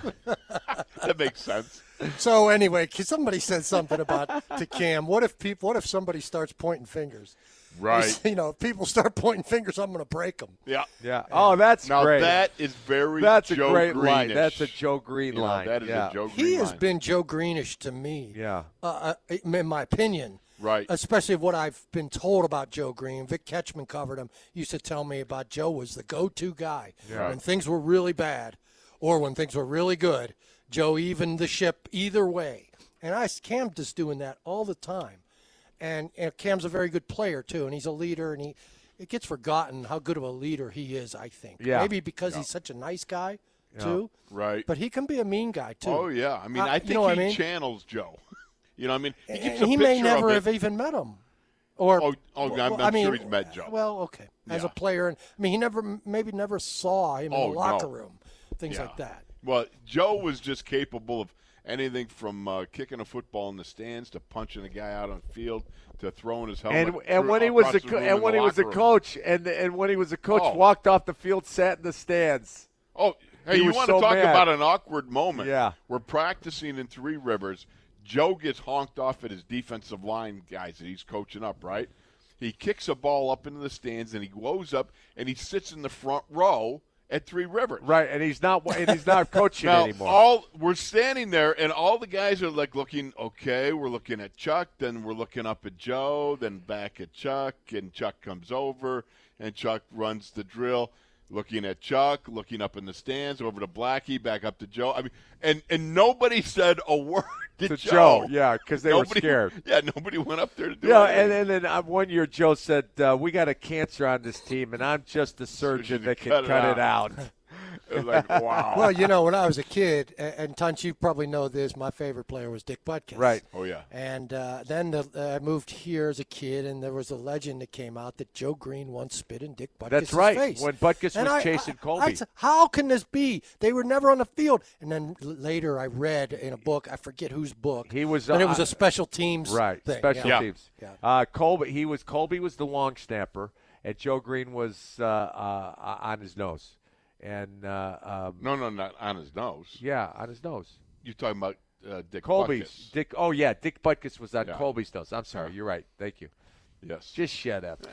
That makes sense. So anyway, somebody said something to Cam. What if somebody starts pointing fingers? Right. If people start pointing fingers, I'm going to break them. Yeah. Yeah. Oh, that's great. Now, that is very Joe Greenish. That's a great line. That's a Joe Green line. That is a Joe Green line. He has been Joe Greenish to me, in my opinion. Right. Especially what I've been told about Joe Green. Vic Ketchman covered him. He used to tell me about Joe was the go-to guy when things were really bad. or when things were really good, Joe evened the ship either way. And Cam's just doing that all the time. And Cam's a very good player, too, and he's a leader, and it gets forgotten how good of a leader he is, I think. Yeah. Maybe because he's such a nice guy, too. Right. But he can be a mean guy, too. Oh, yeah. I mean, I think he channels Joe. You know what I mean? He gives and he may never have even met him. Or, I'm sure he's met Joe. Well, okay. As a player. And I mean, he maybe never saw him in the locker room, things like that. Well, Joe was just capable of anything from kicking a football in the stands to punching a guy out on the field to throwing his helmet. And when he was a coach, walked off the field, sat in the stands. Oh, hey, you want to talk about an awkward moment? Yeah, we're practicing in Three Rivers. Joe gets honked off at his defensive line guys that he's coaching up, right? He kicks a ball up into the stands, and he goes up, and he sits in the front row at Three Rivers. Right, and he's not coaching anymore. We're standing there, and all the guys are, like, looking, okay, we're looking at Chuck, then we're looking up at Joe, then back at Chuck, and Chuck comes over, and Chuck runs the drill, looking at Chuck, looking up in the stands, over to Blackie, back up to Joe. I mean, and nobody said a word to Joe. Yeah, because nobody were scared. Yeah, nobody went up there to do it. Yeah, and then one year Joe said, we got a cancer on this team, and I'm just the surgeon that can cut it out. It was like, wow. Well, you know, when I was a kid, and Tunch, you probably know this, my favorite player was Dick Butkus. Right. Oh, yeah. And then I moved here as a kid, and there was a legend that came out that Joe Green once spit in Dick Butkus' face. That's right, when Butkus was chasing Colby. I said, how can this be? They were never on the field. And then later I read in a book, I forget whose book, but it was a special teams thing. Special teams. Yeah. Colby was the long snapper, and Joe Green was on his nose. And no, not on his nose. Yeah, on his nose. You're talking about Dick Colby's Butkus. Dick Butkus was on Colby's nose. I'm sorry, you're right. Thank you. Yes. Just shut up.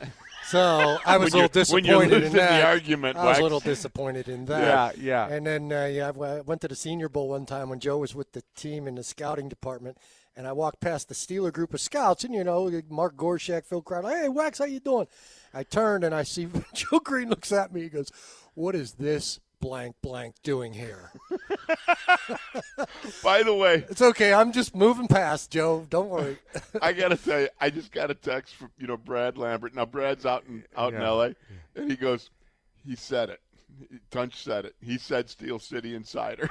So I was a little disappointed in that. The argument, I was a little disappointed in that. Yeah. And then I went to the Senior Bowl one time when Joe was with the team in the scouting department, and I walked past the Steeler group of scouts, and, you know, Mark Gorshak, Phil Crowder, hey, Wax, how you doing? I turned, and I see Joe Green looks at me. He goes, what is this blank blank doing here? By the way, it's okay. I'm just moving past, Joe. Don't worry. I gotta tell you, I just got a text from Brad Lambert. Now Brad's out in L.A. and he goes, he said it. Tunch said it. He said Steel City Insider.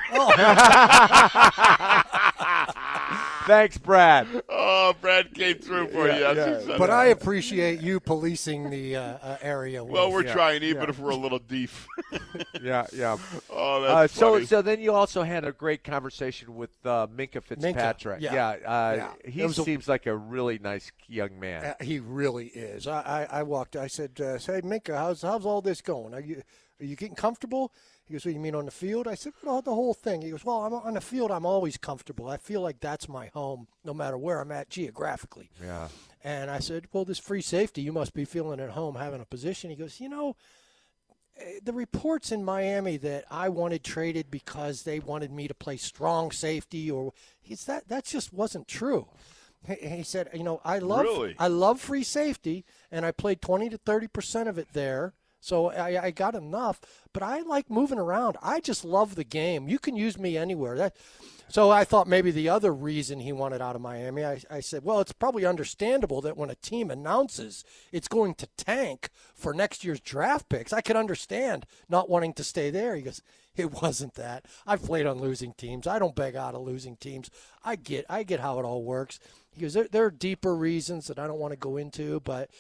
Thanks, Brad. Oh, Brad came through for you. Yeah. But I appreciate you policing the area. Well, we're trying, even if we're a little deef. Oh, that's funny. So then you also had a great conversation with Minka Fitzpatrick. He seems like a really nice young man. He really is. I walked. I said, hey, Minka, how's all this going? Are you getting comfortable? He goes, what do you mean on the field? I said, well, the whole thing. He goes, well, I'm on the field. I'm always comfortable. I feel like that's my home no matter where I'm at geographically. Yeah. And I said, well, this free safety, you must be feeling at home having a position. He goes, the reports in Miami that I wanted traded because they wanted me to play strong safety that just wasn't true. He said, I love free safety, and I played 20 to 30% of it there. So I got enough, but I like moving around. I just love the game. You can use me anywhere. So I thought maybe the other reason he wanted out of Miami, I said, well, it's probably understandable that when a team announces it's going to tank for next year's draft picks, I could understand not wanting to stay there. He goes, it wasn't that. I've played on losing teams. I don't beg out of losing teams. I get how it all works. He goes, there are deeper reasons that I don't want to go into, but –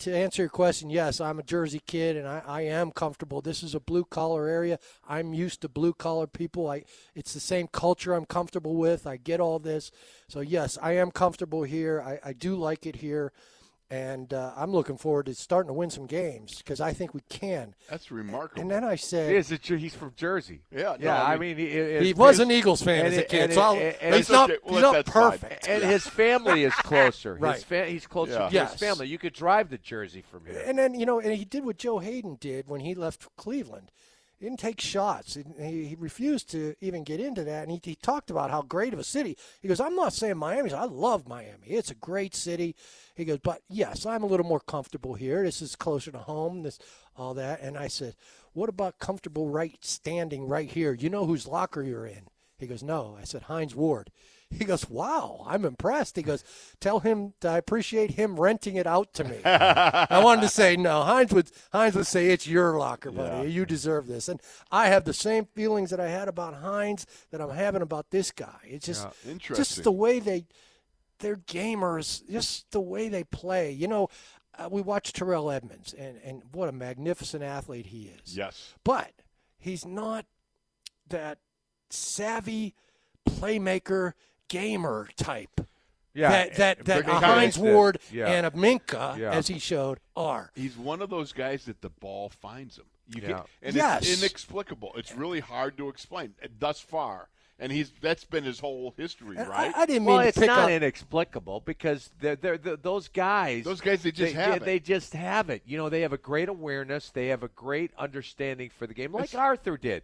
to answer your question, yes, I'm a Jersey kid, and I am comfortable. This is a blue-collar area. I'm used to blue-collar people. It's the same culture I'm comfortable with. I get all this. So, yes, I am comfortable here. I do like it here, and I'm looking forward to starting to win some games because I think we can. That's remarkable. And then I said – he's from Jersey. Yeah. No, he was an Eagles fan as a kid, he's not perfect. And his family is closer. Right. He's closer to his family. You could drive to Jersey from here. And then, and he did what Joe Hayden did when he left Cleveland. He didn't take shots. He refused to even get into that, and he talked about how great of a city. He goes, I'm not saying Miami. I love Miami. It's a great city. He goes, but, yes, I'm a little more comfortable here. This is closer to home, all that. And I said, what about comfortable right standing right here? You know whose locker you're in. He goes, no. I said, Hines Ward. He goes, wow, I'm impressed. He goes, tell him I appreciate him renting it out to me. I wanted to say, no, Hines would say, it's your locker, buddy. Yeah. You deserve this. And I have the same feelings that I had about Hines that I'm having about this guy. It's just, just the way they're gamers, just the way they play. You know, we watched Terrell Edmonds, and what a magnificent athlete he is. Yes. But he's not that savvy playmaker gamer type that Hines Ward and a Minka, as he showed, are. He's one of those guys that the ball finds him. It's inexplicable. It's really hard to explain thus far. And that's been his whole history, right? I didn't mean to pick up. It's not inexplicable because they're those guys. Those guys, they just have it. They just have it. You know, they have a great awareness. They have a great understanding for the game, like Arthur did.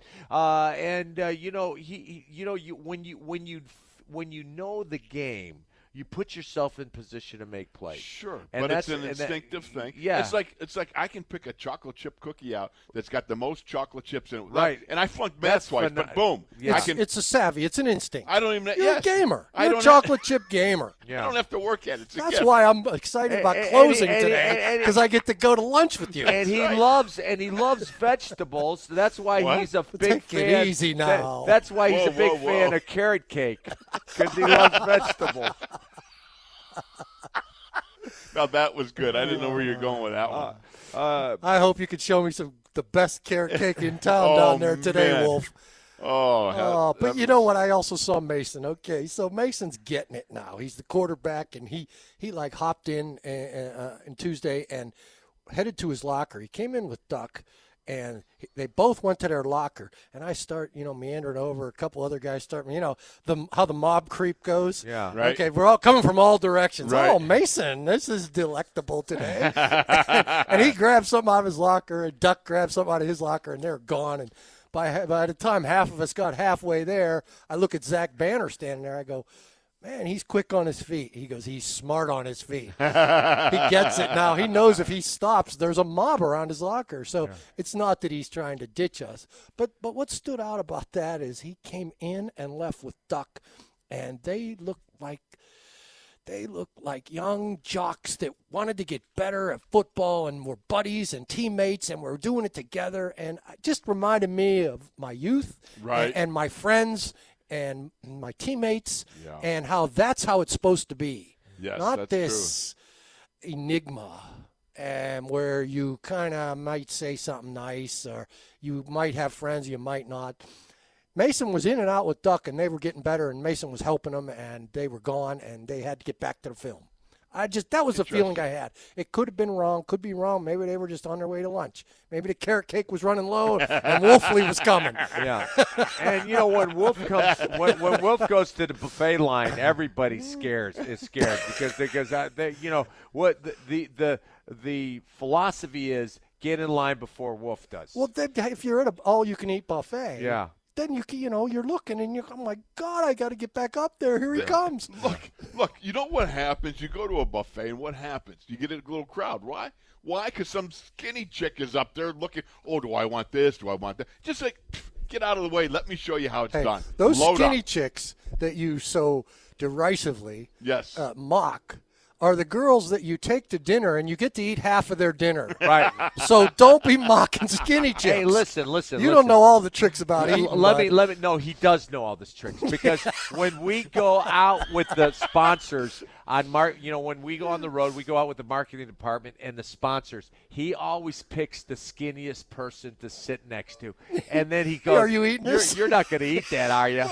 When you know the game, you put yourself in position to make plays. Sure, and but it's an instinctive thing. Yeah. It's like I can pick a chocolate chip cookie out that's got the most chocolate chips in it. Right. And I flunked math twice, but boom. Yeah. It's a savvy. It's an instinct. I don't even – You're a gamer. You're a chocolate chip gamer. Yeah. I don't have to work at it. That's why I'm excited about closing today, because I get to go to lunch with you. And he loves vegetables. So that's why he's a big fan. Take it easy now. That's why he's a big fan of carrot cake, because he loves vegetables. Now that was good. I didn't know where you were going with that one. I hope you could show me the best carrot cake in town down there today, man. Wolf. But you know what? I also saw Mason. Okay, so Mason's getting it now. He's the quarterback, and he like hopped in on Tuesday and headed to his locker. He came in with Duck, and they both went to their locker, and I start, meandering over. A couple other guys start, how the mob creep goes. Yeah, right. Okay, we're all coming from all directions. Right. Oh, Mason, this is delectable today. And he grabs something out of his locker, and Duck grabs something out of his locker, and they're gone. And by the time half of us got halfway there, I look at Zach Banner standing there. I go, man, he's quick on his feet. He goes, he's smart on his feet. He gets it now. He knows if he stops, there's a mob around his locker. So it's not that he's trying to ditch us. But what stood out about that is he came in and left with Duck, and they looked like young jocks that wanted to get better at football and were buddies and teammates and were doing it together. And it just reminded me of my youth and my friends and my teammates, and that's how it's supposed to be. Yes, not this true. Enigma and where you kind of might say something nice or you might have friends, you might not. Mason was in and out with Duck, and they were getting better, and Mason was helping them, and they were gone, and they had to get back to the film. That was the feeling I had. It could have been wrong, could be wrong. Maybe they were just on their way to lunch. Maybe the carrot cake was running low and Wolfley was coming. Yeah. And when Wolf comes, when Wolf goes to the buffet line, everybody is scared because the philosophy is get in line before Wolf does. Well, then, if you're at an all-you-can-eat buffet, then you're looking and you're, oh my God, I got to get back up there. Here he comes. Look. You know what happens? You go to a buffet, and what happens? You get a little crowd. Why? Because some skinny chick is up there looking. Oh, do I want this? Do I want that? Just like get out of the way. Let me show you how it's done. Those Load skinny up. Chicks that you so derisively mock. Are the girls that you take to dinner and you get to eat half of their dinner. Right. So don't be mocking skinny chicks. Hey, listen. You don't know all the tricks about eating. Let me. No, he does know all these tricks because when we go out with the sponsors when we go on the road, we go out with the marketing department and the sponsors. He always picks the skinniest person to sit next to, and then he goes, "Are you eating this? You're not going to eat that, are you?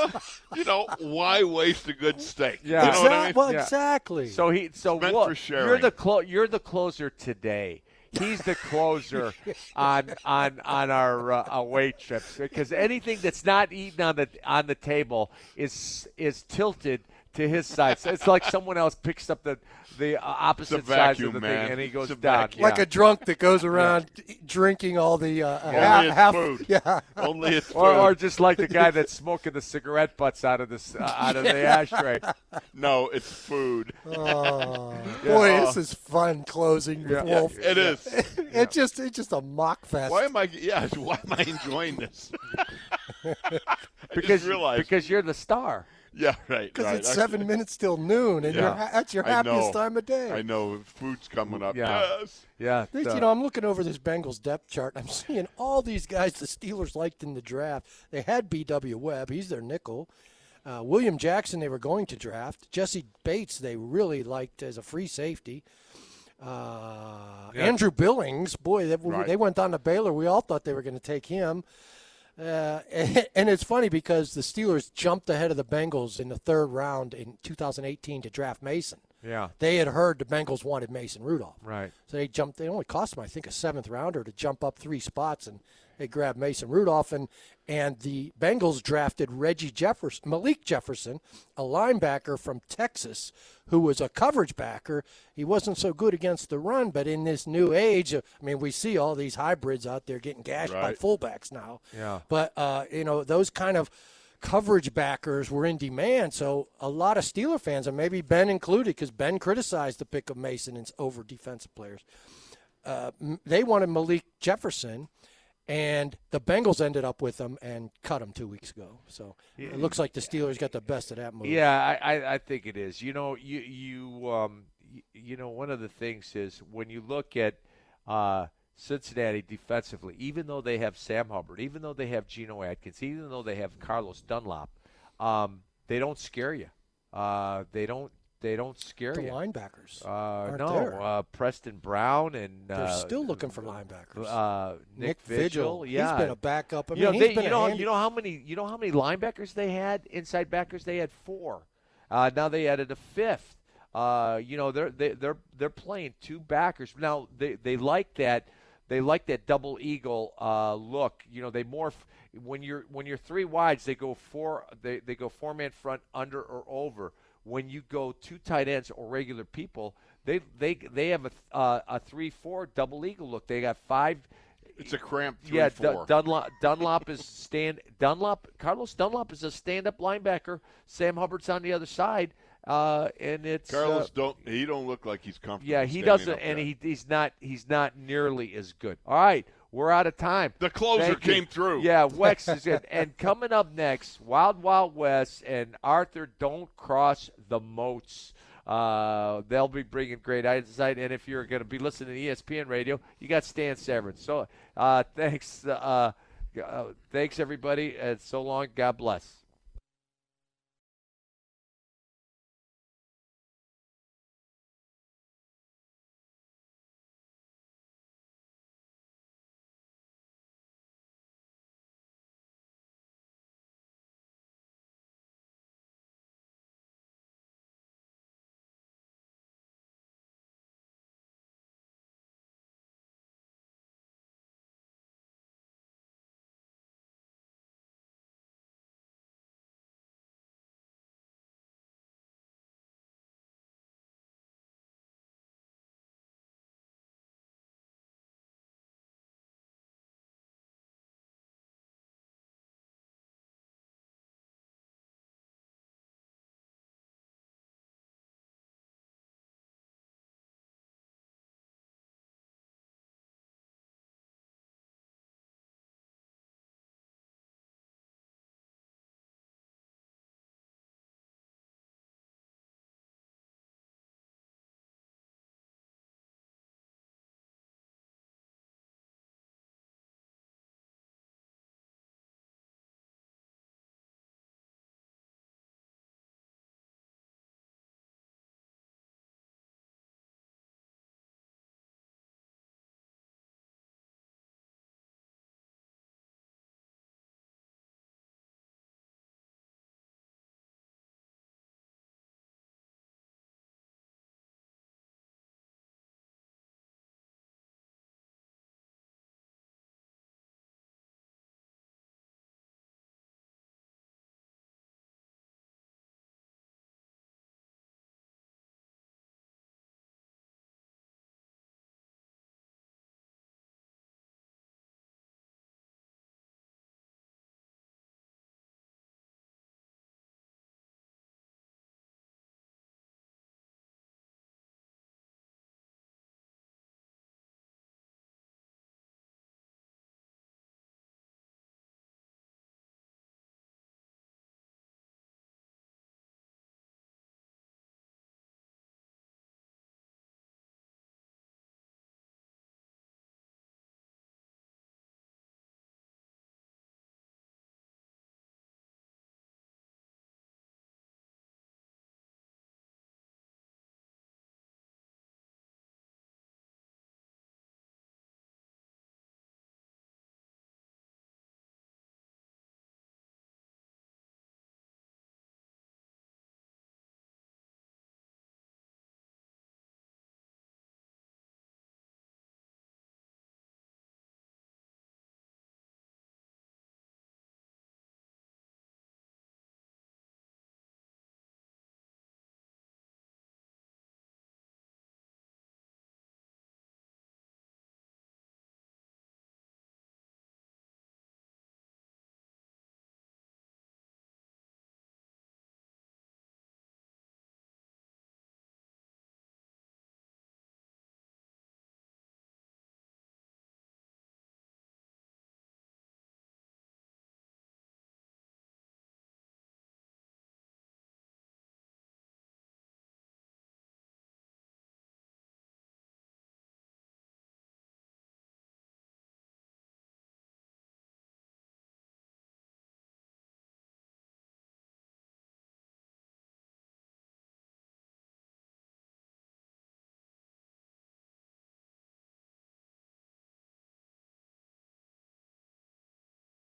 Why waste a good steak? Yeah, you know what I mean? Well, exactly. So he, you're the closer today. He's the closer on our away trips because anything that's not eaten on the table is tilted to his side. So it's like someone else picks up the opposite side of the thing, and he goes down. Like a drunk that goes around drinking all the food. Yeah. Only his food. Or just like the guy that's smoking the cigarette butts out of the ashtray. No, it's food. Oh, boy, this is fun closing with Wolf. It is. It's just a mock fest. Why am I enjoying this? because you're the star. Yeah, right. Because it's 7 minutes till noon, and that's your happiest time of day. I know. Food's coming up. Yeah. Yes. Yeah. I'm looking over this Bengals depth chart, and I'm seeing all these guys the Steelers liked in the draft. They had B.W. Webb. He's their nickel. William Jackson they were going to draft. Jesse Bates they really liked as a free safety. Andrew Billings, boy, they went down to Baylor. We all thought they were going to take him. And it's funny because the Steelers jumped ahead of the Bengals in the third round in 2018 to draft Mason. Yeah. They had heard the Bengals wanted Mason Rudolph. Right. So they jumped. It only cost them, I think, a seventh rounder to jump up 3 spots, and they grabbed Mason Rudolph. And the Bengals drafted Malik Jefferson, a linebacker from Texas who was a coverage backer. He wasn't so good against the run, but in this new age, I mean, we see all these hybrids out there getting gashed by fullbacks now. Yeah. But, those kind of coverage backers were in demand, so a lot of Steeler fans, and maybe Ben included, because Ben criticized the pick of Mason over defensive players. They wanted Malik Jefferson, and the Bengals ended up with him and cut him 2 weeks ago. So it looks like the Steelers got the best of that move. Yeah, I think it is. One of the things is when you look at Cincinnati defensively, even though they have Sam Hubbard, even though they have Geno Atkins, even though they have Carlos Dunlop, they don't scare you. They don't scare you. The linebackers aren't there. Preston Brown and they're still looking for linebackers. Nick Vigil, he's been a backup. I mean, you know how many linebackers they had, inside backers they had 4. Now they added a 5th. They're playing 2 backers now. They like that. They like that double eagle look. They morph when you're 3 wides. They go 4. They go 4-man front, under or over. When you go 2 tight ends or regular people, they have a 3-4 double eagle look. They got 5. It's a cramped 3-4. Yeah, Dunlop is Carlos Dunlop is a stand-up linebacker. Sam Hubbard's on the other side. And it's Carlos. He don't look like he's comfortable. Yeah, he doesn't, and he's not nearly as good. All right, we're out of time. The closer came through. Yeah, Wex is in. And coming up next, Wild Wild West and Arthur Don't Cross the Moats. They'll be bringing great insight. And if you're going to be listening to ESPN Radio, you got Stan Severin. So thanks everybody, and so long. God bless.